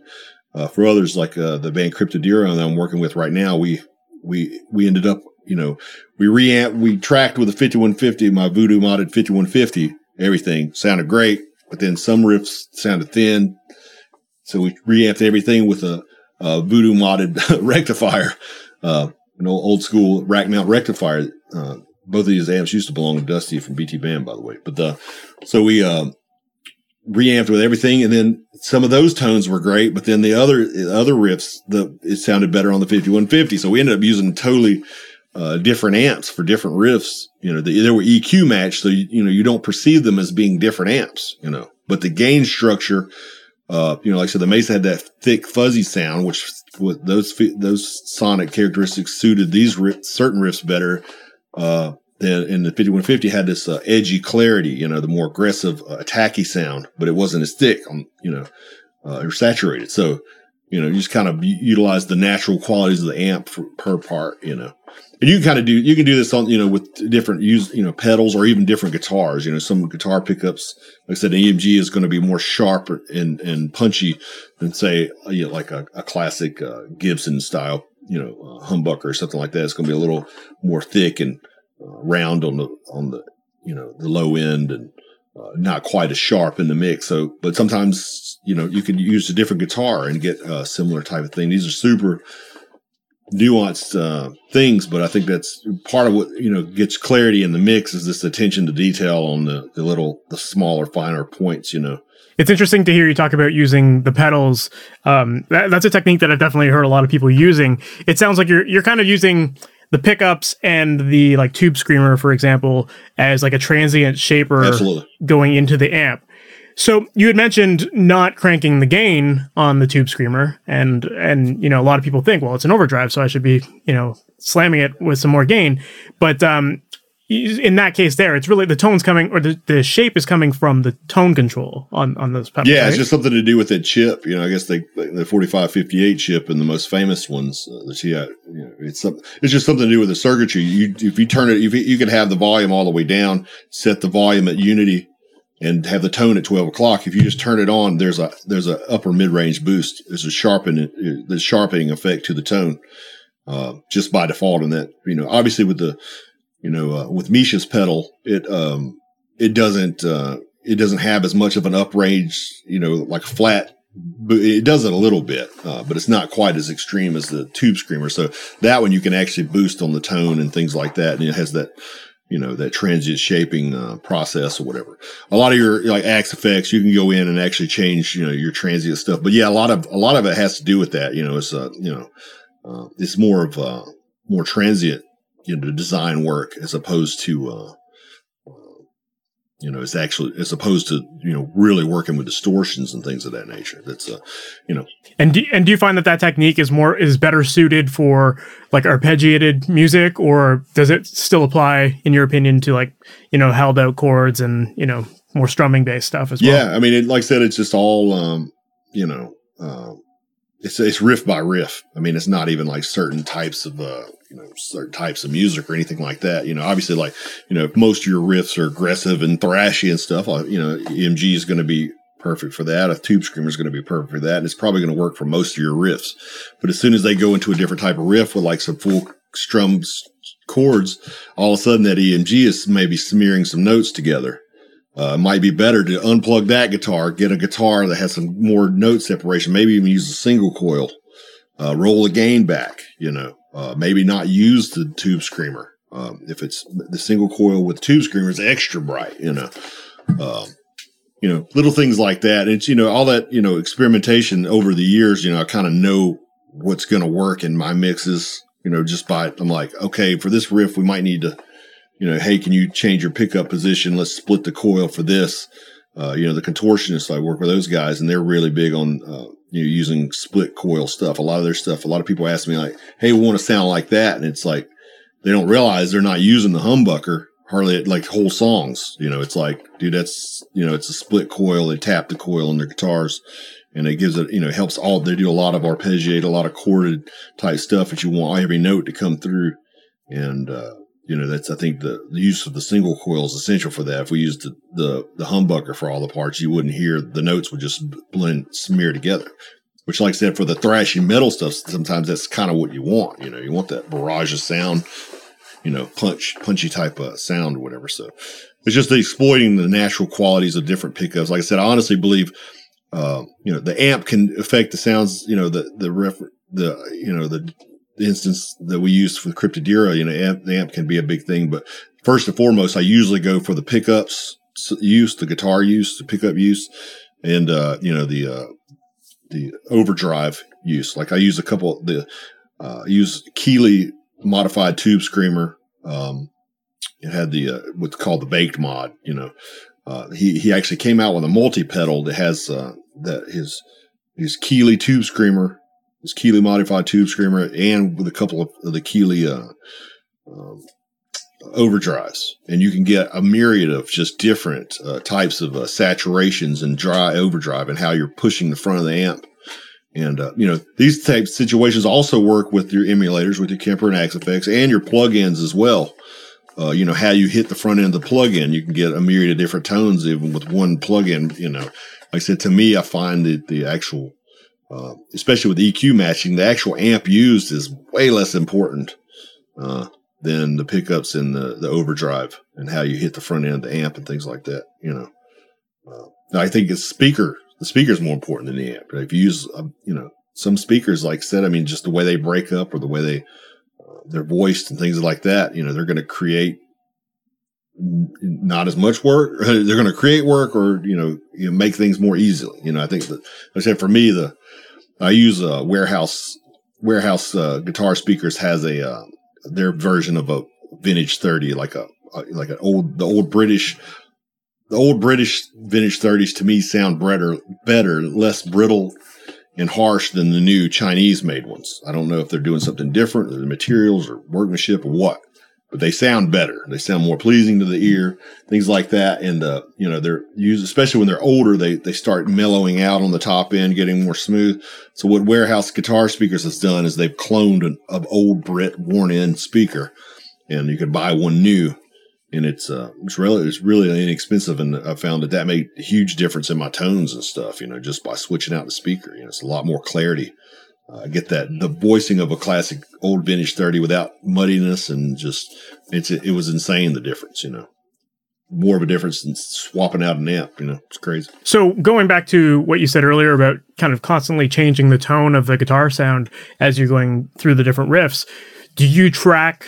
for others. Like the band Cryptodira that I'm working with right now, we ended up, you know, we tracked with a 5150, my Voodoo modded 5150. Everything sounded great, but then some riffs sounded thin. So we reamped everything with a Voodoo modded rectifier, an old school rack mount rectifier. Both of these amps used to belong to Dusty from BT Band, by the way. But so we reamped with everything, and then some of those tones were great, but then the other riffs, it sounded better on the 5150. So we ended up using totally different amps for different riffs. You know, they were EQ matched, so you know you don't perceive them as being different amps. You know, but the gain structure, you know, like I said, the Mesa had that thick fuzzy sound, which with those sonic characteristics suited these certain riffs better. And the 5150 had this edgy clarity, you know, the more aggressive, attacky sound, but it wasn't as thick, you know, or saturated. So, you know, you just kind of utilize the natural qualities of the amp per part, you know. And you can do this on, you know, with different you know, pedals or even different guitars. You know, some guitar pickups, like I said, the EMG is going to be more sharp and punchy than, say, you know, like a classic Gibson style, you know, humbucker or something like that. It's going to be a little more thick and round on the you know, the low end, and not quite as sharp in the mix. So, but sometimes, you know, you can use a different guitar and get a similar type of thing. These are super nuanced things, but I think that's part of what, you know, gets clarity in the mix, is this attention to detail on the smaller, finer points, you know. It's interesting to hear you talk about using the pedals. That's a technique that I've definitely heard a lot of people using. It sounds like you're kind of using the pickups and the, like, tube screamer, for example, as like a transient shaper. Absolutely. Going into the amp. So you had mentioned not cranking the gain on the tube screamer, and you know, a lot of people think, well, it's an overdrive, so I should be, you know, slamming it with some more gain. But in that case, it's really the tone's coming, or the shape is coming from the tone control on those pedals. Yeah, right? It's just something to do with that chip. You know, I guess the 4558 chip and the most famous ones, the TI. You know, it's just something to do with the circuitry. If you turn it, you can have the volume all the way down, set the volume at unity, and have the tone at 12 o'clock. If you just turn it on, there's a upper mid range boost. There's a sharpening effect to the tone, just by default. In that, you know, obviously with the, you know, with Misha's pedal, it doesn't have as much of an uprange, you know, like flat. But it does it a little bit, but it's not quite as extreme as the tube screamer. So that one you can actually boost on the tone and things like that, and it has that, you know, that transient shaping process or whatever. A lot of your, like, Axe effects, you can go in and actually change, you know, your transient stuff. But yeah, a lot of it has to do with that. You know, it's it's more of more transient, you know, design work as opposed to you know, really working with distortions and things of that nature. That's you know. And do you find that technique is better suited for, like, arpeggiated music, or does it still apply, in your opinion, to, like, you know, held out chords and, you know, more strumming based stuff as well? Yeah, I mean, like I said, it's just all you know, it's riff by riff. I mean, it's not even like certain types of certain types of music or anything like that. You know, obviously, like, you know, if most of your riffs are aggressive and thrashy and stuff, you know, EMG is going to be perfect for that. A tube screamer is going to be perfect for that. And it's probably going to work for most of your riffs. But as soon as they go into a different type of riff with, like, some full strummed chords, all of a sudden that EMG is maybe smearing some notes together. It might be better to unplug that guitar, get a guitar that has some more note separation, maybe even use a single coil, roll the gain back, you know. Maybe not use the tube screamer. If it's the single coil with tube screamer, is extra bright, you know. You know, little things like that. It's, you know, all that, you know, experimentation over the years. You know, I kind of know what's going to work in my mixes, you know, just by, I'm like, okay, for this riff, we might need to, you know, hey, can you change your pickup position? Let's split the coil for this. You know, the Contortionists, I work with those guys, and they're really big on, you know, using split coil stuff. A lot of their stuff, a lot of people ask me, like, hey, we want to sound like that. And it's like, they don't realize they're not using the humbucker hardly, like, whole songs. You know, it's like, dude, that's, you know, it's a split coil. They tap the coil in their guitars, and it gives it, you know, helps all, they do a lot of arpeggiate, a lot of chorded type stuff that you want every note to come through. And, you know, that's, I think the use of the single coil is essential for that. If we used the humbucker for all the parts, you wouldn't hear the notes would just blend, smear together, which, like I said, for the thrashy metal stuff, sometimes that's kind of what you want. You know, you want that barrage of sound, you know, punchy type of sound or whatever. So it's just exploiting the natural qualities of different pickups. Like I said, I honestly believe, you know, the amp can affect the sounds, you know, the instance that we used for Cryptodira, you know, the amp can be a big thing, but first and foremost, I usually go for the pickups use, the guitar use, the pickup use, and, you know, the overdrive use. Like I use I use Keeley modified tube screamer. It had the, what's called the baked mod, you know, he actually came out with a multi-pedal that has, his Keeley tube screamer, this Keeley modified tube screamer, and with a couple of the Keeley overdrives, and you can get a myriad of just different types of saturations and dry overdrive, and how you're pushing the front of the amp. And you know, these type situations also work with your emulators, with your Kemper and Axe Effects, and your plugins as well. You know, how you hit the front end of the plugin, you can get a myriad of different tones even with one plugin. You know, like I said, to me, I find that the actual especially with EQ matching, the actual amp used is way less important than the pickups and the overdrive and how you hit the front end of the amp and things like that. You know, I think the speaker is more important than the amp. If you use, you know, some speakers, like I said, I mean, just the way they break up or the way they're voiced and things like that, you know, they're going to create not as much work. They're going to create work, or, you know, make things more easily. You know, I think that, like I said, for me, I use a warehouse guitar speakers has a their version of a vintage 30, like the old British vintage 30s to me sound better, less brittle and harsh than the new Chinese made ones. I don't know if they're doing something different, or the materials or workmanship or what, but they sound better. They sound more pleasing to the ear, things like that. And, you know, they're used, especially when they're older, they start mellowing out on the top end, getting more smooth. So what Warehouse Guitar Speakers has done is they've cloned an old Brit worn in speaker, and you could buy one new, and it's really inexpensive. And I found that made a huge difference in my tones and stuff, you know, just by switching out the speaker. You know, it's a lot more clarity. Get that, the voicing of a classic old vintage 30 without muddiness, and just it was insane, the difference, you know, more of a difference than swapping out an amp, you know, it's crazy. So going back to what you said earlier about kind of constantly changing the tone of the guitar sound as you're going through the different riffs, do you track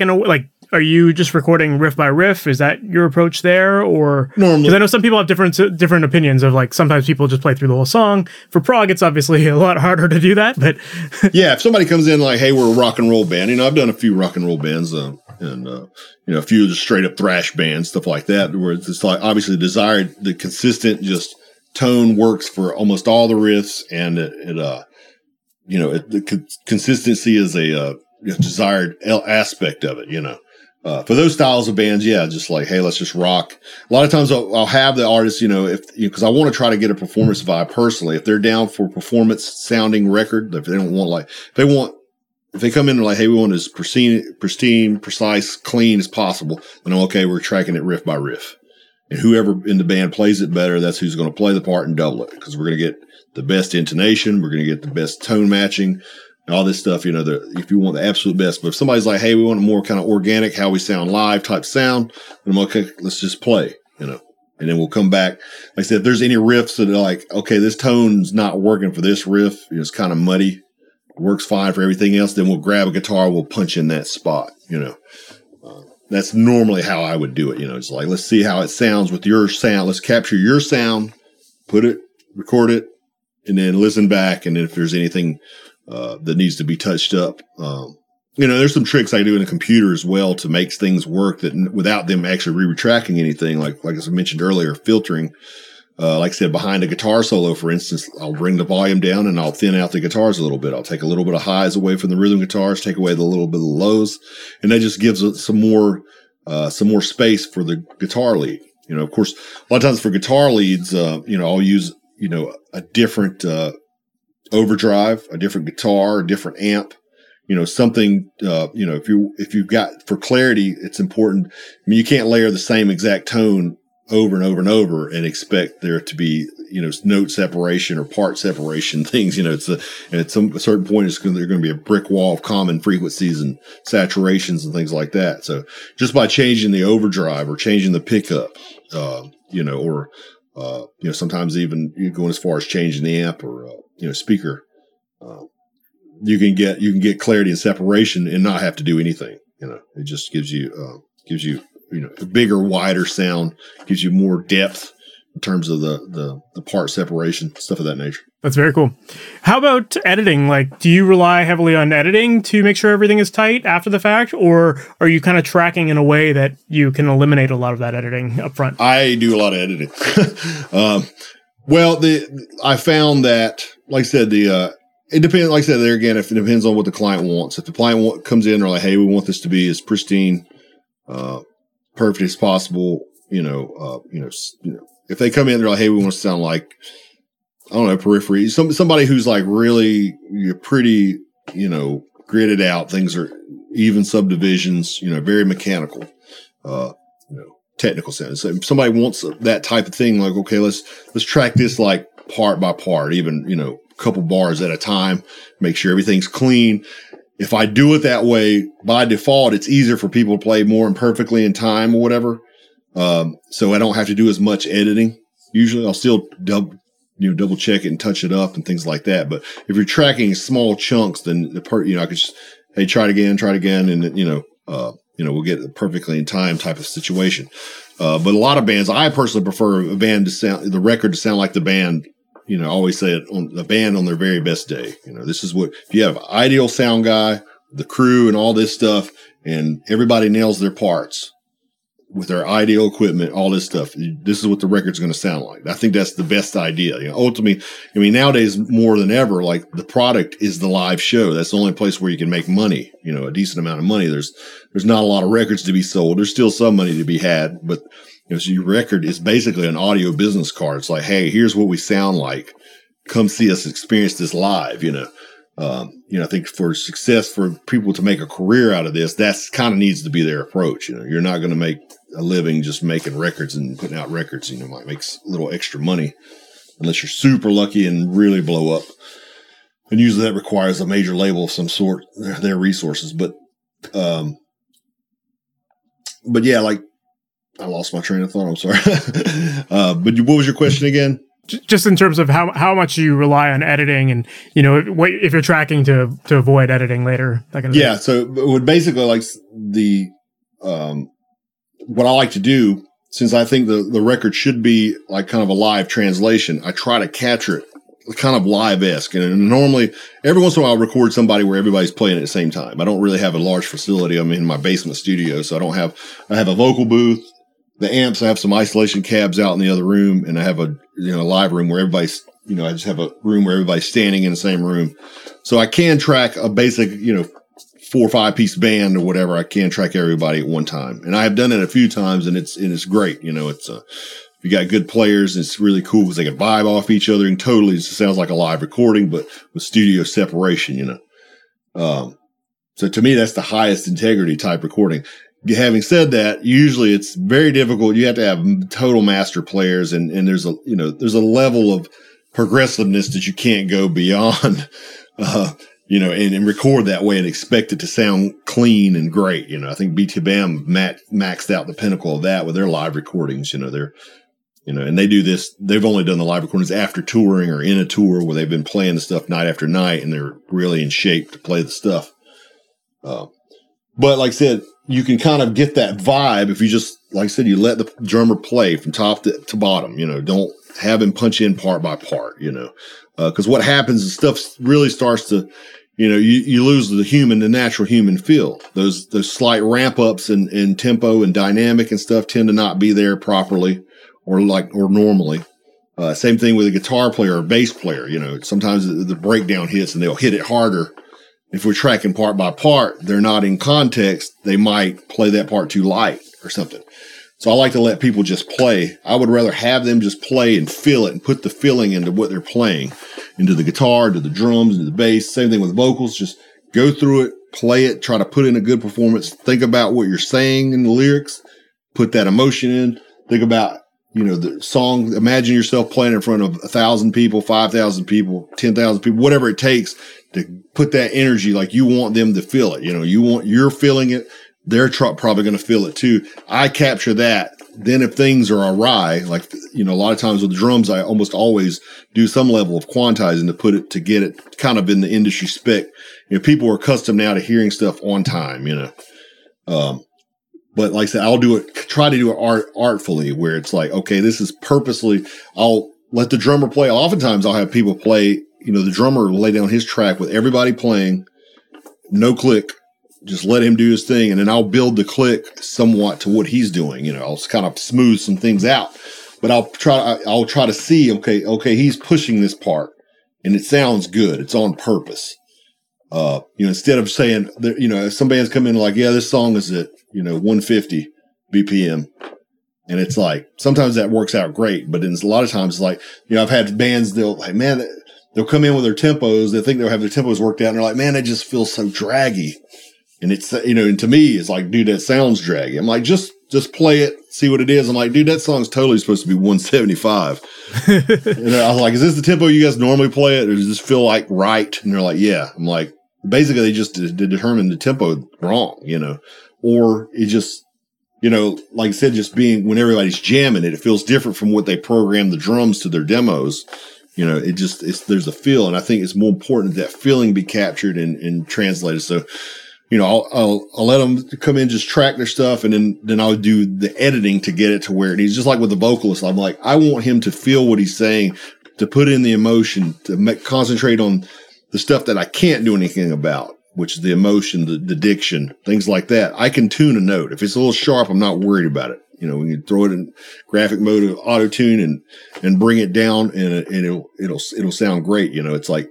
in a way, like, are you just recording riff by riff? Is that your approach there? Or normally, 'cause I know some people have different opinions of, like, sometimes people just play through the whole song. For prog, it's obviously a lot harder to do that, but yeah, if somebody comes in like, hey, we're a rock and roll band, you know, I've done a few rock and roll bands, and you know, a few just straight up thrash bands, stuff like that, where it's like obviously desired, the consistent just tone works for almost all the riffs, and you know, consistency is a desired aspect of it, you know. For those styles of bands, yeah, just like, hey, let's just rock. A lot of times I'll have the artists, you know, because I want to try to get a performance vibe personally. If they're down for performance sounding record, if they don't want, like, if they come in and like, hey, we want as pristine, precise, clean as possible, then I'm okay, we're tracking it riff by riff. And whoever in the band plays it better, that's who's going to play the part and double it, because we're going to get the best intonation, we're going to get the best tone matching, all this stuff, you know, if you want the absolute best. But if somebody's like, hey, we want a more kind of organic, how we sound live type sound, then I'm okay, let's just play, you know, and then we'll come back. Like I said, if there's any riffs that are like, okay, this tone's not working for this riff, you know, it's kind of muddy, works fine for everything else, then we'll grab a guitar, we'll punch in that spot, you know. That's normally how I would do it, you know. It's like, let's see how it sounds with your sound. Let's capture your sound, put it, record it, and then listen back. And then if there's anything that needs to be touched up. You know, there's some tricks I do in the computer as well to make things work that without them actually retracking anything. Like as I mentioned earlier, filtering. Like I said, behind a guitar solo, for instance, I'll bring the volume down and I'll thin out the guitars a little bit. I'll take a little bit of highs away from the rhythm guitars, take away the little bit of lows, and that just gives us some more space for the guitar lead. You know, of course, a lot of times for guitar leads, you know, I'll use, you know, a different overdrive, a different guitar, a different amp, you know, something, you know, if you've got, for clarity, it's important. I mean, you can't layer the same exact tone over and over and over and expect there to be, you know, note separation or part separation things. You know, at a certain point, there's going to be a brick wall of common frequencies and saturations and things like that. So just by changing the overdrive or changing the pickup, you know, or, you know, sometimes even going as far as changing the amp or, you know, speaker, you can get clarity and separation and not have to do anything. You know, it just gives you, you know, a bigger, wider sound, gives you more depth in terms of the part separation, stuff of that nature. That's very cool. How about editing? Like, do you rely heavily on editing to make sure everything is tight after the fact, or are you kind of tracking in a way that you can eliminate a lot of that editing up front? I do a lot of editing. I found that, like I said, it depends. Like I said, there again, if it depends on what the client wants. If the client comes in, they're like, "Hey, we want this to be as pristine, perfect as possible." You know, if they come in, they're like, "Hey, we want to sound like, I don't know, Periphery." Somebody who's like really, you're pretty, you know, gridded out. Things are even subdivisions. You know, very mechanical. You know, technical sound. So if somebody wants that type of thing, like, okay, let's track this like part by part, even, you know, couple bars at a time, make sure everything's clean. If I do it that way, by default, it's easier for people to play more imperfectly in time or whatever. So I don't have to do as much editing. Usually I'll still double check it and touch it up and things like that. But if you're tracking small chunks, then I could just, hey, try it again. And we'll get it perfectly in time type of situation. But a lot of bands, I personally prefer the record to sound like the band. You know, I always say it, on the band on their very best day. You know, this is what, if you have an ideal sound guy, the crew and all this stuff, and everybody nails their parts with their ideal equipment, all this stuff, this is what the record's going to sound like. I think that's the best idea. You know, ultimately, I mean, nowadays more than ever, like, the product is the live show. That's the only place where you can make money, you know, a decent amount of money. There's not a lot of records to be sold. There's still some money to be had, but so your record is basically an audio business card. It's like, hey, here's what we sound like. Come see us experience this live, you know. I think for success, for people to make a career out of this, that's kind of needs to be their approach. You know, you're not going to make a living just making records and putting out records. You know, might make a little extra money unless you're super lucky and really blow up. And usually that requires a major label of some sort, their resources. But yeah, like, I lost my train of thought. I'm sorry. But what was your question again? Just in terms of how much you rely on editing, and, you know, if you're tracking to avoid editing later, that kind of thing. So it would basically, like, the what I like to do, since I think the record should be like kind of a live translation, I try to capture it kind of live-esque. And normally, every once in a while, I'll record somebody where everybody's playing at the same time. I don't really have a large facility. I'm in my basement studio, so I have a vocal booth. The amps, I have some isolation cabs out in the other room, and I have a live room where everybody's, you know, I just have a room where everybody's standing in the same room. So I can track a basic, you know, 4 or 5 piece band or whatever. I can track everybody at one time. And I have done it a few times, and it's great. You know, it's, if you got good players, it's really cool because they can vibe off each other, and totally, it sounds like a live recording, but with studio separation, you know. So to me, that's the highest integrity type recording. Having said that, usually it's very difficult. You have to have total master players, and there's a level of progressiveness that you can't go beyond, and record that way and expect it to sound clean and great. You know, I think BT Bam maxed out the pinnacle of that with their live recordings. You know, and they do this. They've only done the live recordings after touring or in a tour where they've been playing the stuff night after night, and they're really in shape to play the stuff. But like I said, you can kind of get that vibe if you just, like I said, you let the drummer play from top to bottom. You know, don't have him punch in part by part, you know, because what happens is stuff really starts to, you know, you lose the natural human feel. Those slight ramp ups in tempo and dynamic and stuff tend to not be there properly or normally. Same thing with a guitar player or bass player. You know, sometimes the breakdown hits and they'll hit it harder. If we're tracking part by part, they're not in context. They might play that part too light or something. So I like to let people just play. I would rather have them just play and feel it and put the feeling into what they're playing, into the guitar, into the drums, into the bass. Same thing with vocals. Just Go through it, play it, try to put in a good performance. Think about what you're saying in the lyrics. Put that emotion in. Think about, you know, the song. Imagine yourself playing in front of 1,000 people, 5,000 people, 10,000 people, whatever it takes to put that energy. Like you want them to feel it. You know, you want, you're feeling it. They're probably going to feel it too. I capture that. Then if things are awry, like, you know, a lot of times with the drums, I almost always do some level of quantizing to put it, to get it kind of in the industry spec. You know, people are accustomed now to hearing stuff on time, you know. But like I said, I'll do it, try to do it artfully where it's like, okay, this is purposely, I'll let the drummer play. Oftentimes I'll have people play, you know, the drummer will lay down his track with everybody playing, no click. Just let him do his thing, and then I'll build the click somewhat to what he's doing. You know, I'll kind of smooth some things out, but I'll try to see, okay, he's pushing this part, and it sounds good. It's on purpose. You know, instead of saying, you know, some bands come in like, yeah, this song is at, you know, 150 BPM, and it's like sometimes that works out great, but then a lot of times it's like, you know, I've had bands they'll like, man, they'll come in with their tempos, they think they'll have their tempos worked out, and they're like, man, they just feel so draggy. And it's, you know, and to me, it's like, dude, that sounds draggy. I'm like, just play it, see what it is. I'm like, dude, that song's totally supposed to be 175. And I was like, is this the tempo you guys normally play it? Or does this feel like right? And they're like, yeah. I'm like, basically they just determined the tempo wrong, you know, or it just, you know, like I said, just being when everybody's jamming it, it feels different from what they programmed the drums to their demos. You know, it just, it's, there's a feel. And I think it's more important that feeling be captured and translated. So, you know, I'll let them come in, just track their stuff, and then I'll do the editing to get it to where it is. Just like with the vocalist, I'm like, I want him to feel what he's saying, to put in the emotion, to concentrate on the stuff that I can't do anything about, which is the emotion, the diction, things like that. I can tune a note. If it's a little sharp, I'm not worried about it. You know, we can throw it in graphic mode of auto tune and bring it down, and it'll sound great. You know, it's like,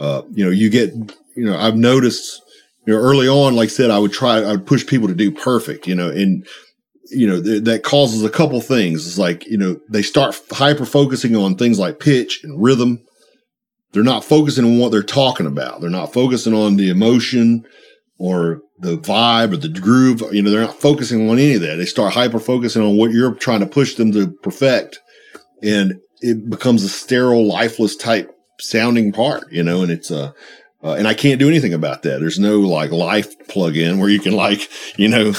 you know, you get, you know, I've noticed. You know, early on, like I said, I would push people to do perfect, you know, and, you know, that causes a couple things. It's like, you know, they start hyper-focusing on things like pitch and rhythm. They're not focusing on what they're talking about. They're not focusing on the emotion or the vibe or the groove. You know, they're not focusing on any of that. They start hyper-focusing on what you're trying to push them to perfect. And it becomes a sterile, lifeless type sounding part, you know, and it's a, and I can't do anything about that. There's no like life plug-in where you can like, you know,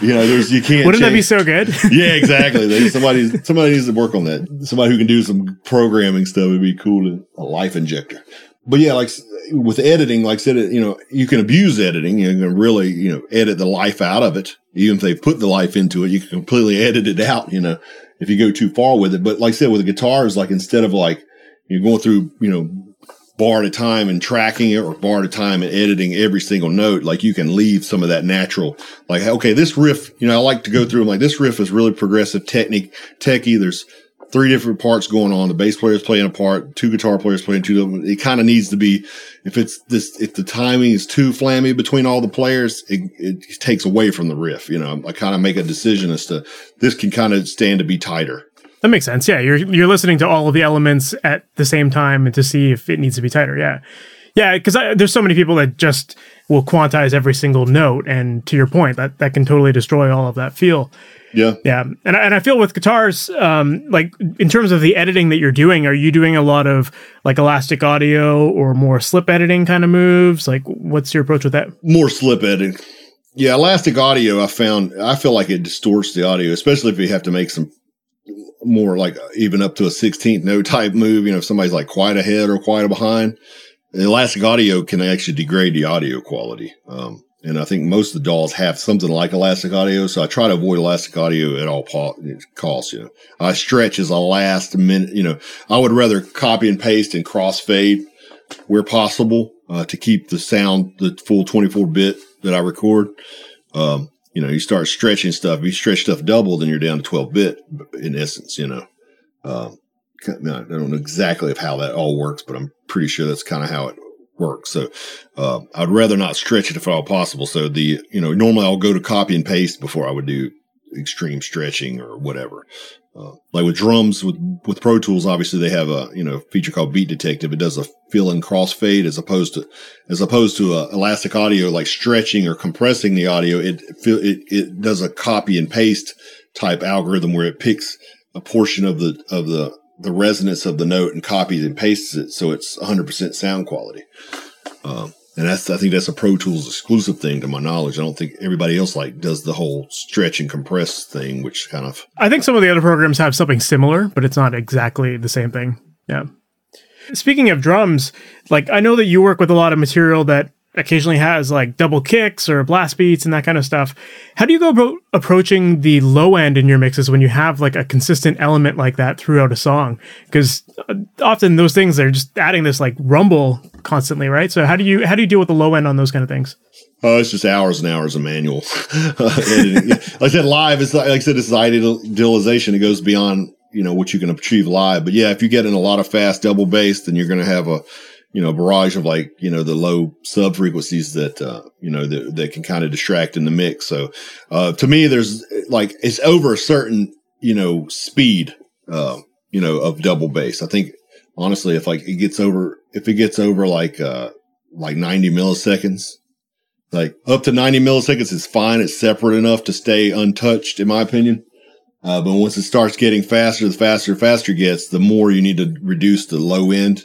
you know, there's, you can't. Wouldn't that be so good? Yeah, exactly. Somebody needs to work on that. Somebody who can do some programming stuff would be cool. To, a life injector. But yeah, like with editing, like I said, you know, you can abuse editing. You can really, you know, edit the life out of it. Even if they put the life into it, you can completely edit it out, you know, if you go too far with it. But like I said, with the guitars, like instead of like you're going through, you know, bar at a time and tracking it, or bar at a time and editing every single note, like you can leave some of that natural, like, okay, this riff, you know, I like to go through and like, this riff is really progressive techie. There's three different parts going on. The bass player is playing a part, two guitar players playing two. It kind of needs to be, if the timing is too flammy between all the players, it takes away from the riff. You know, I kind of make a decision as to this can kind of stand to be tighter. That makes sense. Yeah, you're listening to all of the elements at the same time to see if it needs to be tighter. Yeah, because there's so many people that just will quantize every single note, and to your point, that can totally destroy all of that feel. Yeah, and I feel with guitars, like in terms of the editing that you're doing, are you doing a lot of like elastic audio or more slip editing kind of moves? Like, what's your approach with that? More slip editing. Yeah, elastic audio. I feel like it distorts the audio, especially if you have to make some. More like even up to a 16th note type move, you know, if somebody's like quite ahead or quite behind, the elastic audio can actually degrade the audio quality. And I think most of the DAWs have something like elastic audio. So I try to avoid elastic audio at all costs, you know. I stretch as a last minute, you know, I would rather copy and paste and crossfade where possible, to keep the sound, the full 24 bit that I record. You know, you start stretching stuff. If you stretch stuff double, then you're down to 12-bit in essence, you know. I don't know exactly how that all works, but I'm pretty sure that's kind of how it works. So I'd rather not stretch it if at all possible. So normally I'll go to copy and paste before I would do extreme stretching or whatever. Like with drums, with Pro Tools, obviously they have a feature called Beat Detective. It does a fill and crossfade as opposed to Elastic Audio, like stretching or compressing the audio. It does a copy and paste type algorithm where it picks a portion of the resonance of the note and copies and pastes it, so it's 100% sound quality. And I think that's a Pro Tools exclusive thing, to my knowledge. I don't think everybody else does the whole stretch and compress thing, which kind of... I think some of the other programs have something similar, but it's not exactly the same thing. Yeah. Speaking of drums, I know that you work with a lot of material that occasionally has double kicks or blast beats and that kind of stuff. How do you go about approaching the low end in your mixes when you have a consistent element like that throughout a song? Because often those things, they're just adding this rumble constantly, right? So how do you deal with the low end on those kind of things? Oh, it's just hours and hours of manual editing. Like I said, live, it's like I said, it's idealization. It goes beyond what you can achieve live. But yeah, if you get in a lot of fast double bass, then you're going to have a barrage of the low sub frequencies that, that can kind of distract in the mix. So, to me, there's it's over a certain, speed, of double bass. I think honestly, if it gets over 90 milliseconds, up to 90 milliseconds is fine. It's separate enough to stay untouched, in my opinion. But once it starts getting faster, the faster it gets, the more you need to reduce the low end.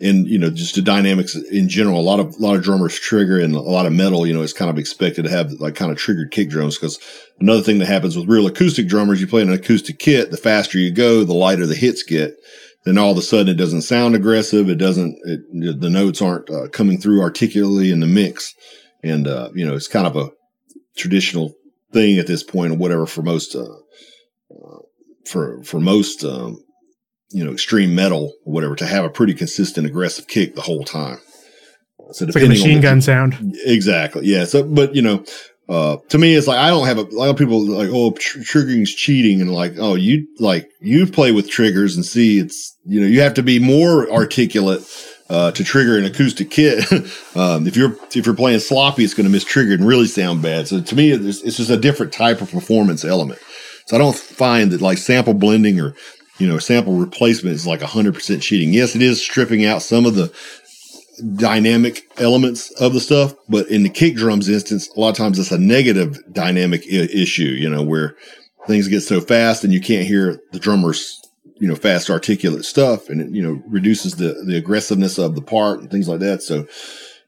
And just the dynamics in general, a lot of drummers trigger, and a lot of metal, it's kind of expected to have triggered kick drums. Cause another thing that happens with real acoustic drummers, you play an acoustic kit, the faster you go, the lighter the hits get. Then all of a sudden it doesn't sound aggressive. The notes aren't coming through articulately in the mix. And, it's kind of a traditional thing at this point or whatever for most, extreme metal or whatever, to have a pretty consistent aggressive kick the whole time. So it's like a machine gun sound. Exactly. Yeah. So, but to me, it's I don't have a lot of people triggering's cheating, and you play with triggers and see it's, you have to be more articulate, to trigger an acoustic kit. If you're playing sloppy, it's going to mistrigger and really sound bad. So to me, it's just a different type of performance element. So I don't find that sample blending or, sample replacement is 100% cheating. Yes, it is stripping out some of the dynamic elements of the stuff, but in the kick drums instance, a lot of times it's a negative dynamic issue, where things get so fast and you can't hear the drummer's, fast articulate stuff, and it, reduces the aggressiveness of the part and things like that. So,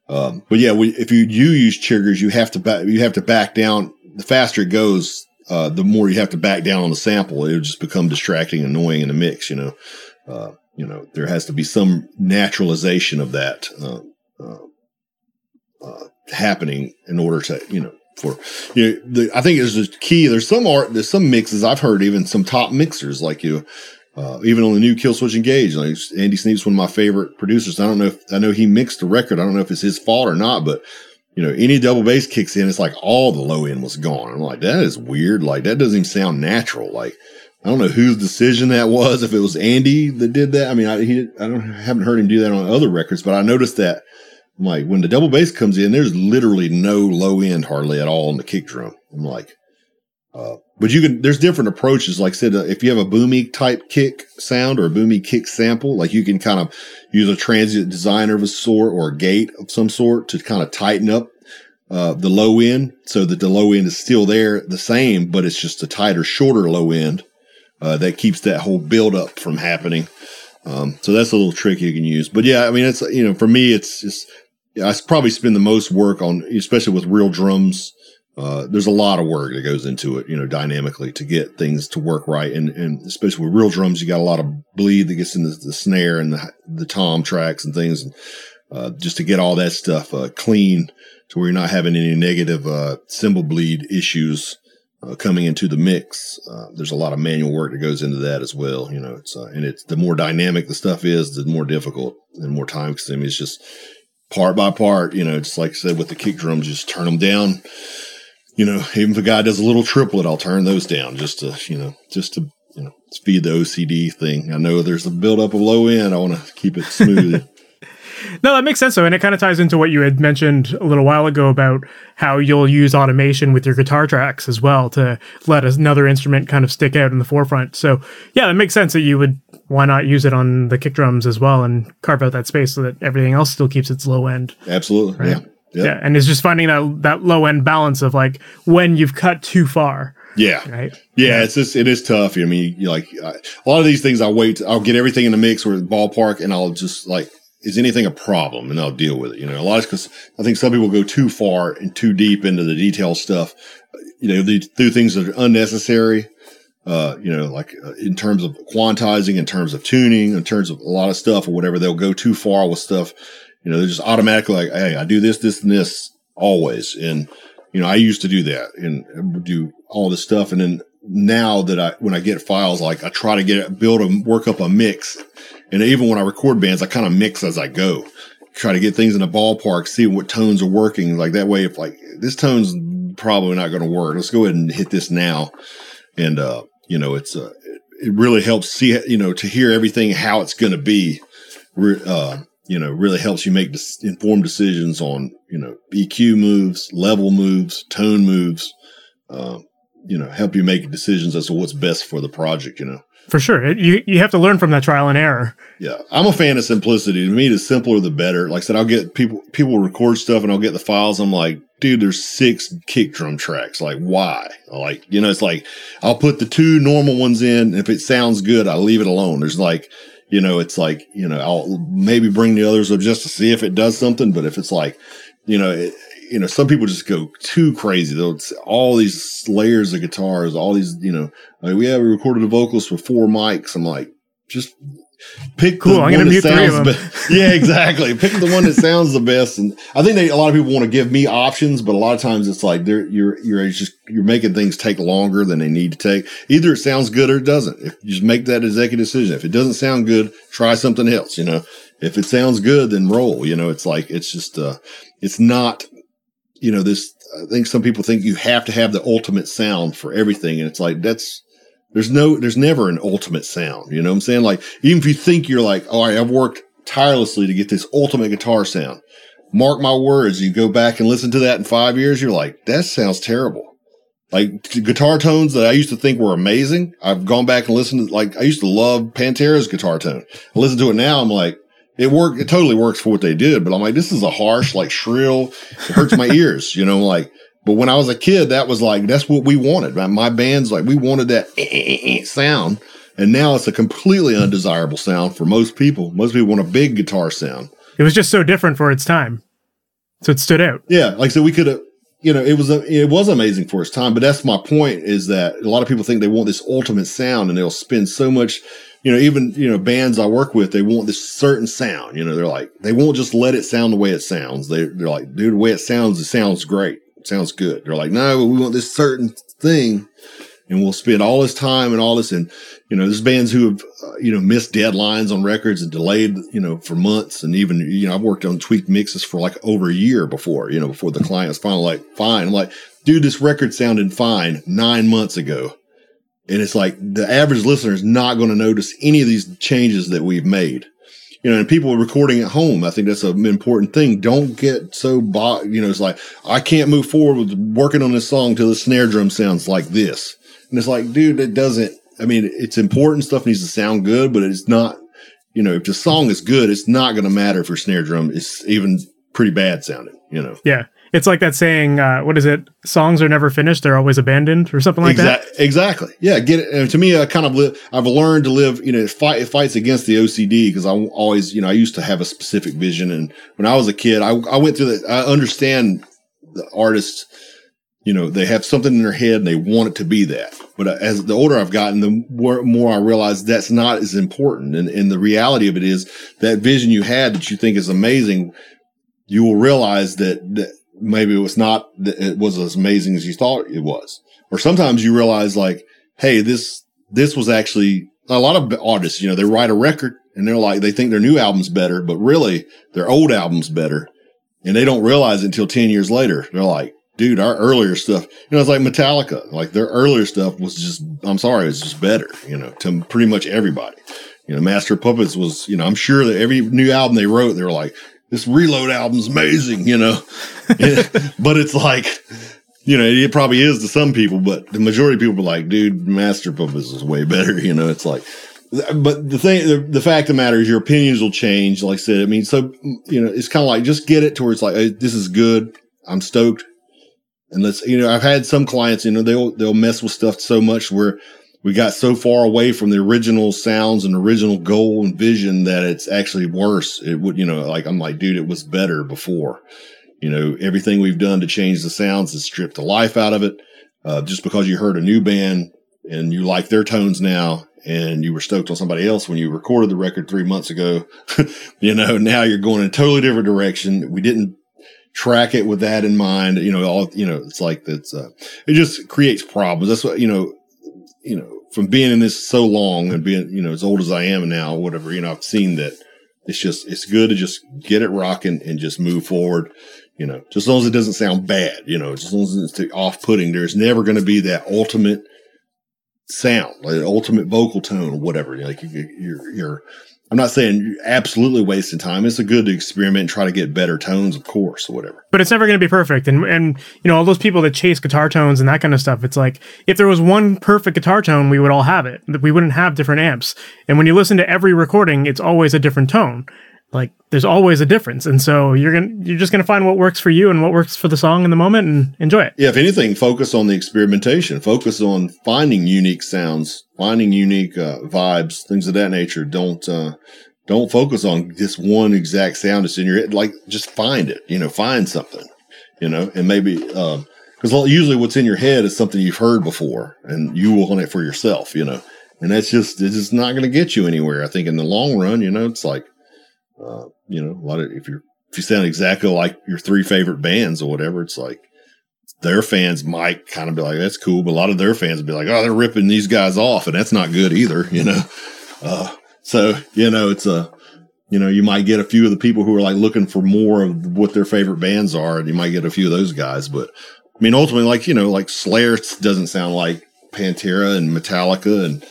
but yeah, if you do use triggers, you have to back down. The faster it goes, the more you have to back down on the sample. It'll just become distracting, annoying in the mix, there has to be some naturalization of that, happening in order to, I think it's just key. There's some mixes I've heard, even some top mixers, even on the new Kill Switch Engage, Andy Sneap's one of my favorite producers. I don't know I know he mixed the record. I don't know if it's his fault or not, but any double bass kicks in, it's all the low end was gone. I'm that is weird. That doesn't even sound natural. I don't know whose decision that was. If it was Andy that did that, I mean, I haven't heard him do that on other records, but I noticed that when the double bass comes in, there's literally no low end hardly at all on the kick drum. I'm but there's different approaches. Like I said, if you have a boomy type kick sound or a boomy kick sample, you can kind of use a transient designer of a sort or a gate of some sort to kind of tighten up, the low end so that the low end is still there the same, but it's just a tighter, shorter low end, that keeps that whole buildup from happening. So that's a little trick you can use, but yeah, I mean, it's, for me, it's just, I probably spend the most work on, especially with real drums. There's a lot of work that goes into it, dynamically to get things to work right. And especially with real drums, you got a lot of bleed that gets into the snare and the tom tracks and things, and, just to get all that stuff, clean to where you're not having any negative, cymbal bleed issues, coming into the mix. There's a lot of manual work that goes into that as well. It's the more dynamic the stuff is, the more difficult and more time consuming. It's just part by part, just like I said, with the kick drums, just turn them down. Even if a guy does a little triplet, I'll turn those down just to feed the OCD thing. I know there's a buildup of low end. I want to keep it smooth. No, that makes sense, though. And it kind of ties into what you had mentioned a little while ago about how you'll use automation with your guitar tracks as well to let another instrument kind of stick out in the forefront. So, yeah, that makes sense that you would, why not use it on the kick drums as well and carve out that space so that everything else still keeps its low end. Absolutely. Right? Yeah. Yep. Yeah. And it's just finding that low end balance of like when you've cut too far. Yeah. Right. Yeah. It's just, it is tough. I mean, like a lot of these things, I'll get everything in the mix or the ballpark and I'll just like, is anything a problem? And I'll deal with it. You know, a lot of, cause I think some people go too far and too deep into the detail stuff. You know, they do things that are unnecessary, in terms of quantizing, in terms of tuning, in terms of a lot of stuff or whatever, they'll go too far with stuff. You know, they're just automatically like, hey, I do this, this, and this always. And, you know, I used to do that and do all this stuff. And then now that when I get files, like I try to work up a mix. And even when I record bands, I kind of mix as I go, try to get things in the ballpark, see what tones are working. Like that way, if like this tone's probably not going to work, let's go ahead and hit this now. And, it really helps see, you know, to hear everything, how it's going to be, really helps you make informed decisions on, you know, EQ moves, level moves, tone moves, help you make decisions as to what's best for the project, you know. For sure. You have to learn from that trial and error. Yeah. I'm a fan of simplicity. To me, the simpler, the better. Like I said, I'll get people record stuff and I'll get the files. I'm like, dude, there's 6 kick drum tracks. Like, why? Like, you know, it's like, I'll put the 2 normal ones in. And if it sounds good, I leave it alone. There's like, you know, it's like, you know, I'll maybe bring the others up just to see if it does something. But if it's like, you know, some people just go too crazy. They'll all these layers of guitars, all these, you know, like we recorded the vocals for 4 mics. I'm like, just pick cool. I'm going to mute 3 of them. Yeah, exactly. Pick the one that sounds the best. And I think a lot of people want to give me options, but a lot of times it's like you're making things take longer than they need to take. Either it sounds good or it doesn't. If you just make that executive decision. If it doesn't sound good, try something else. You know, if it sounds good, then roll. You know, it's like it's just it's not. You know, this, I think some people think you have to have the ultimate sound for everything. And it's like, there's never an ultimate sound. You know what I'm saying? Like, even if you think you're like, all right, I've worked tirelessly to get this ultimate guitar sound. Mark my words. You go back and listen to that in 5 years. You're like, that sounds terrible. Like guitar tones that I used to think were amazing. I've gone back and listened to, like, I used to love Pantera's guitar tone. I listen to it now. I'm like, it totally works for what they did, but I'm like, this is a harsh, like shrill, it hurts my ears, you know, like, but when I was a kid, that was like, that's what we wanted. My band's like, we wanted that sound. And now it's a completely undesirable sound for most people. Most people want a big guitar sound. It was just so different for its time. So it stood out. Yeah. Like, so we could have, you know, it was amazing for its time, but that's my point is that a lot of people think they want this ultimate sound and they'll spend so much. You know, even, you know, bands I work with, they want this certain sound. You know, they're like, they won't just let it sound the way it sounds. They're like, dude, the way it sounds great. It sounds good. They're like, no, we want this certain thing. And we'll spend all this time and all this. And, you know, there's bands who have, missed deadlines on records and delayed, you know, for months. And even, you know, I've worked on tweaked mixes for like over a year before the client's finally like, fine. I'm like, dude, this record sounded fine 9 months ago. And it's like the average listener is not going to notice any of these changes that we've made, you know, and people recording at home. I think that's an important thing. Don't get so it's like, I can't move forward with working on this song till the snare drum sounds like this. And it's like, dude, it doesn't, I mean, it's important. Stuff needs to sound good, but it's not, you know, if the song is good, it's not going to matter if your snare drum is even pretty bad sounding, you know? Yeah. It's like that saying, what is it? Songs are never finished. They're always abandoned or something like that. Exactly. Yeah. Get it. And to me, I've learned to live, you know, it fights against the OCD because I always, you know, I used to have a specific vision. And when I was a kid, I went through that. I understand the artists, you know, they have something in their head and they want it to be that. But as the older I've gotten, the more I realize that's not as important. And the reality of it is that vision you had that you think is amazing, you will realize that maybe it was as amazing as you thought it was. Or sometimes you realize like, hey, this was actually a lot of artists, you know, they write a record and they're like, they think their new album's better, but really their old album's better. And they don't realize it until 10 years later. They're like, dude, our earlier stuff, you know, it's like Metallica, like their earlier stuff was just, I'm sorry, it's just better, you know, to pretty much everybody. You know, Master Puppets was, you know, I'm sure that every new album they wrote, they were like, this Reload album's amazing, you know. But it's like, you know, it probably is to some people, but the majority of people are like, dude, Master Puppets is way better, you know. It's like, but the thing, the fact of the matter is your opinions will change. Like I said, I mean, so, you know, it's kind of like, just get it to where it's like, hey, this is good. I'm stoked. And let's, you know, I've had some clients, you know, they'll mess with stuff so much where we got so far away from the original sounds and original goal and vision that it's actually worse. It would, you know, like, I'm like, dude, it was better before, you know, everything we've done to change the sounds has stripped the life out of it. Just because you heard a new band and you like their tones now, and you were stoked on somebody else when you recorded the record 3 months ago, you know, now you're going in a totally different direction. We didn't track it with that in mind. You know, all, you know, it's like, that's, it just creates problems. That's what, you know, from being in this so long and being, you know, as old as I am now, whatever, you know, I've seen that it's just, it's good to just get it rocking and just move forward, you know, just as long as it doesn't sound bad, you know, just as long as it's off-putting. There's never going to be that ultimate sound, like ultimate vocal tone or whatever. Like you're I'm not saying you're absolutely wasting time. It's a good to experiment and try to get better tones, of course, or whatever. But it's never going to be perfect. And you know, all those people that chase guitar tones and that kind of stuff, it's like, if there was one perfect guitar tone, we would all have it. We wouldn't have different amps. And when you listen to every recording, it's always a different tone. Like, there's always a difference. And so you're just going to find what works for you and what works for the song in the moment and enjoy it. Yeah. If anything, focus on the experimentation, focus on finding unique sounds, finding unique vibes, things of that nature. Don't focus on this one exact sound that's in your head. Like, just find it, you know, find something, you know, and maybe, cause usually what's in your head is something you've heard before and you will hunt it for yourself, you know, and that's just, it's just not going to get you anywhere. I think in the long run, you know, it's like, you know, a lot of, if you sound exactly like your three favorite bands or whatever, it's like their fans might kind of be like, that's cool. But a lot of their fans would be like, oh, they're ripping these guys off. And that's not good either, you know? So, you know, it's a, you know, you might get a few of the people who are like looking for more of what their favorite bands are. And you might get a few of those guys. But I mean, ultimately, like, you know, like Slayer doesn't sound like Pantera and Metallica and,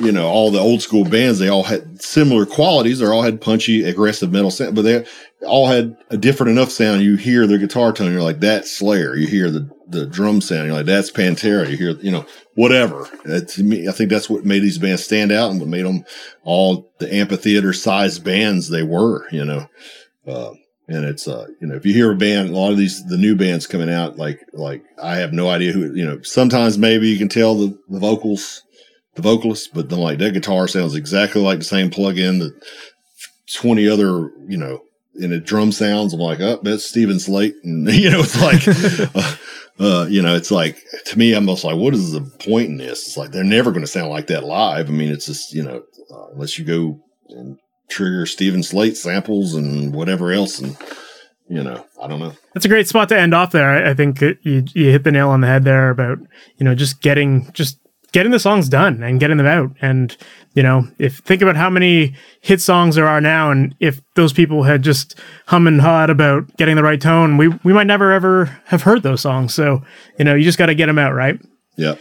you know, all the old school bands, they all had similar qualities. They all had punchy, aggressive metal sound, but they all had a different enough sound. You hear their guitar tone, you're like, that's Slayer. You hear the drum sound, you're like, that's Pantera. You hear, you know, whatever. To me, I think that's what made these bands stand out and what made them all the amphitheater-sized bands they were, you know. And it's, you know, if you hear a band, a lot of these, the new bands coming out, like I have no idea who, you know, sometimes maybe you can tell the vocals, the vocalist, but then like that guitar sounds exactly like the same plug-in that 20 other, you know, and the drum sounds. I'm like, oh, that's Steven Slate. And you know, it's like, you know, it's like, to me, I'm just like, what is the point in this? It's like, they're never going to sound like that live. I mean, it's just, you know, unless you go and trigger Steven Slate samples and whatever else. And, you know, I don't know. That's a great spot to end off there. I think you hit the nail on the head there about, you know, just getting the songs done and getting them out. And, you know, if think about how many hit songs there are now, and if those people had just hum and hawed about getting the right tone, we might never ever have heard those songs. So, you know, you just got to get them out, right? Yeah.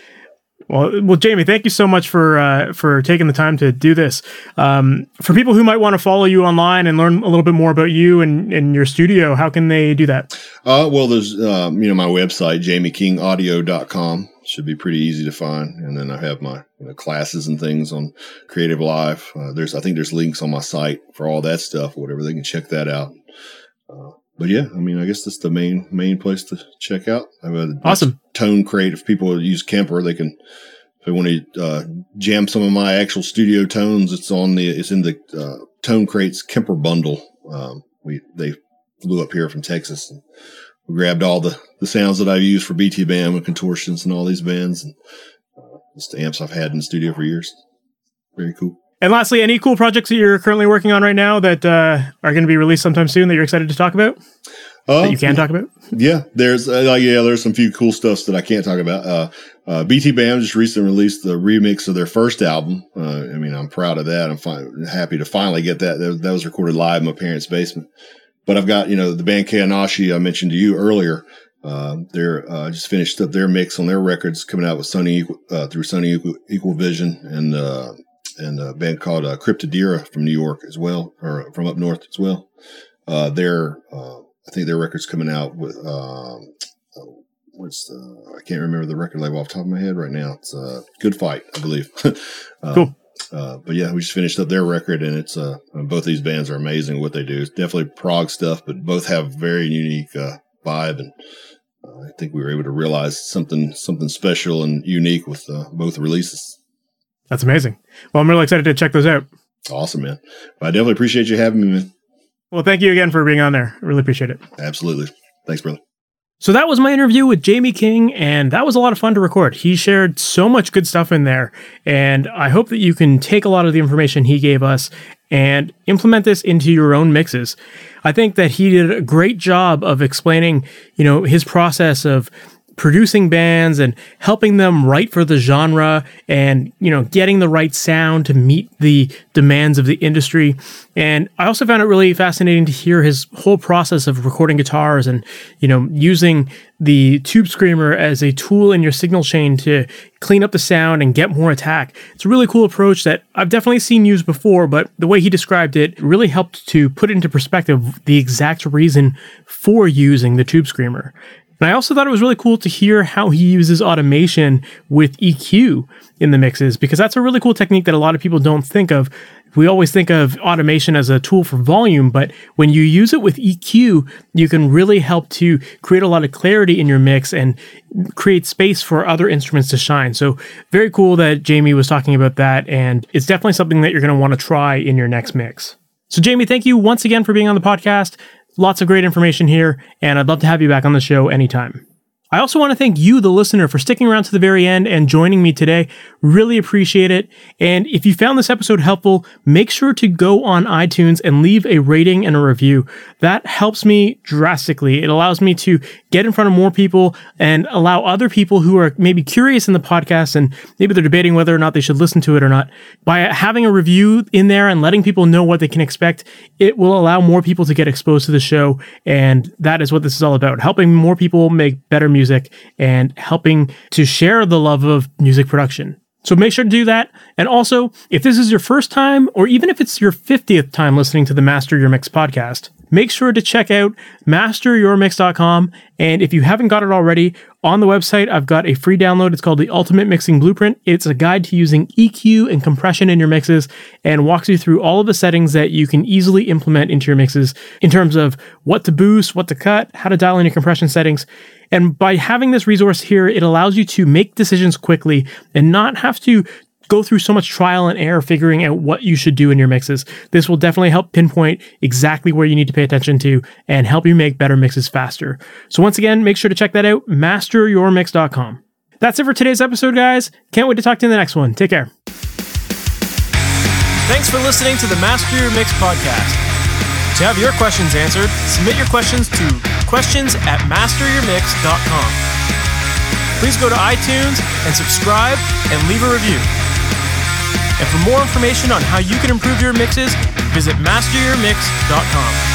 Well, Jamie, thank you so much for taking the time to do this. For people who might want to follow you online and learn a little bit more about you and your studio, how can they do that? Well, there's, you know, my website, jamiekingaudio.com. Should be pretty easy to find. And then I have my, you know, classes and things on Creative Live. I think there's links on my site for all that stuff, whatever. They can check that out. But yeah, I mean, I guess that's the main place to check out. Awesome. Tone creative people use Kemper. They can, if they want to jam some of my actual studio tones, it's in the Tone Crate's Kemper bundle. They flew up here from Texas and we grabbed all the sounds that I've used for BT Bam and Contortionist and all these bands, and just the amps I've had in the studio for years. Very cool. And lastly, any cool projects that you're currently working on right now that are going to be released sometime soon that you're excited to talk about? That you can talk about? Yeah, there's some few cool stuff that I can't talk about. BT Bam just recently released the remix of their first album. I mean, I'm proud of that. I'm happy to finally get that. That was recorded live in my parents' basement. But I've got, you know, the band Kayanashi I mentioned to you earlier. They're just finished up their mix on their records coming out with Sony Equal Vision and a band called Cryptodira from New York as well, or from up north as well. I think their record's coming out with I can't remember the record label off the top of my head right now. It's Good Fight, I believe. Cool. But yeah, we just finished up their record, and it's both these bands are amazing at what they do. It's definitely prog stuff, but both have very unique vibe, and I think we were able to realize something special and unique with both releases. That's amazing. Well, I'm really excited to check those out. Awesome, man. Well, I definitely appreciate you having me, man. Well, thank you again for being on there. I really appreciate it. Absolutely. Thanks, brother. So that was my interview with Jamie King, and that was a lot of fun to record. He shared so much good stuff in there, and I hope that you can take a lot of the information he gave us and implement this into your own mixes. I think that he did a great job of explaining, his process of producing bands and helping them write for the genre and, getting the right sound to meet the demands of the industry. And I also found it really fascinating to hear his whole process of recording guitars and, using the tube screamer as a tool in your signal chain to clean up the sound and get more attack. It's a really cool approach that I've definitely seen used before, but the way he described it really helped to put into perspective the exact reason for using the tube screamer. And I also thought it was really cool to hear how he uses automation with EQ in the mixes, because that's a really cool technique that a lot of people don't think of. We always think of automation as a tool for volume, but when you use it with EQ, you can really help to create a lot of clarity in your mix and create space for other instruments to shine. So very cool that Jamie was talking about that, and it's definitely something that you're going to want to try in your next mix. So Jamie, thank you once again for being on the podcast. Lots of great information here, and I'd love to have you back on the show anytime. I also want to thank you, the listener, for sticking around to the very end and joining me today. Really appreciate it. And if you found this episode helpful, make sure to go on iTunes and leave a rating and a review. That helps me drastically. It allows me to get in front of more people and allow other people who are maybe curious in the podcast and maybe they're debating whether or not they should listen to it or not. By having a review in there and letting people know what they can expect, it will allow more people to get exposed to the show. And that is what this is all about, helping more people make better music and helping to share the love of music production. So make sure to do that. And also, if this is your first time, or even if it's your 50th time listening to the Master Your Mix podcast, make sure to check out masteryourmix.com. And if you haven't got it already, on the website, I've got a free download. It's called the Ultimate Mixing Blueprint. It's a guide to using EQ and compression in your mixes and walks you through all of the settings that you can easily implement into your mixes in terms of what to boost, what to cut, how to dial in your compression settings. And by having this resource here, it allows you to make decisions quickly and not have to go through so much trial and error figuring out what you should do in your mixes. This will definitely help pinpoint exactly where you need to pay attention to and help you make better mixes faster. So once again, make sure to check that out, masteryourmix.com. That's it for today's episode, guys. Can't wait to talk to you in the next one. Take care. Thanks for listening to the Master Your Mix podcast. To have your questions answered, submit your questions to questions@masteryourmix.com. Please go to iTunes and subscribe and leave a review. And for more information on how you can improve your mixes, visit masteryourmix.com.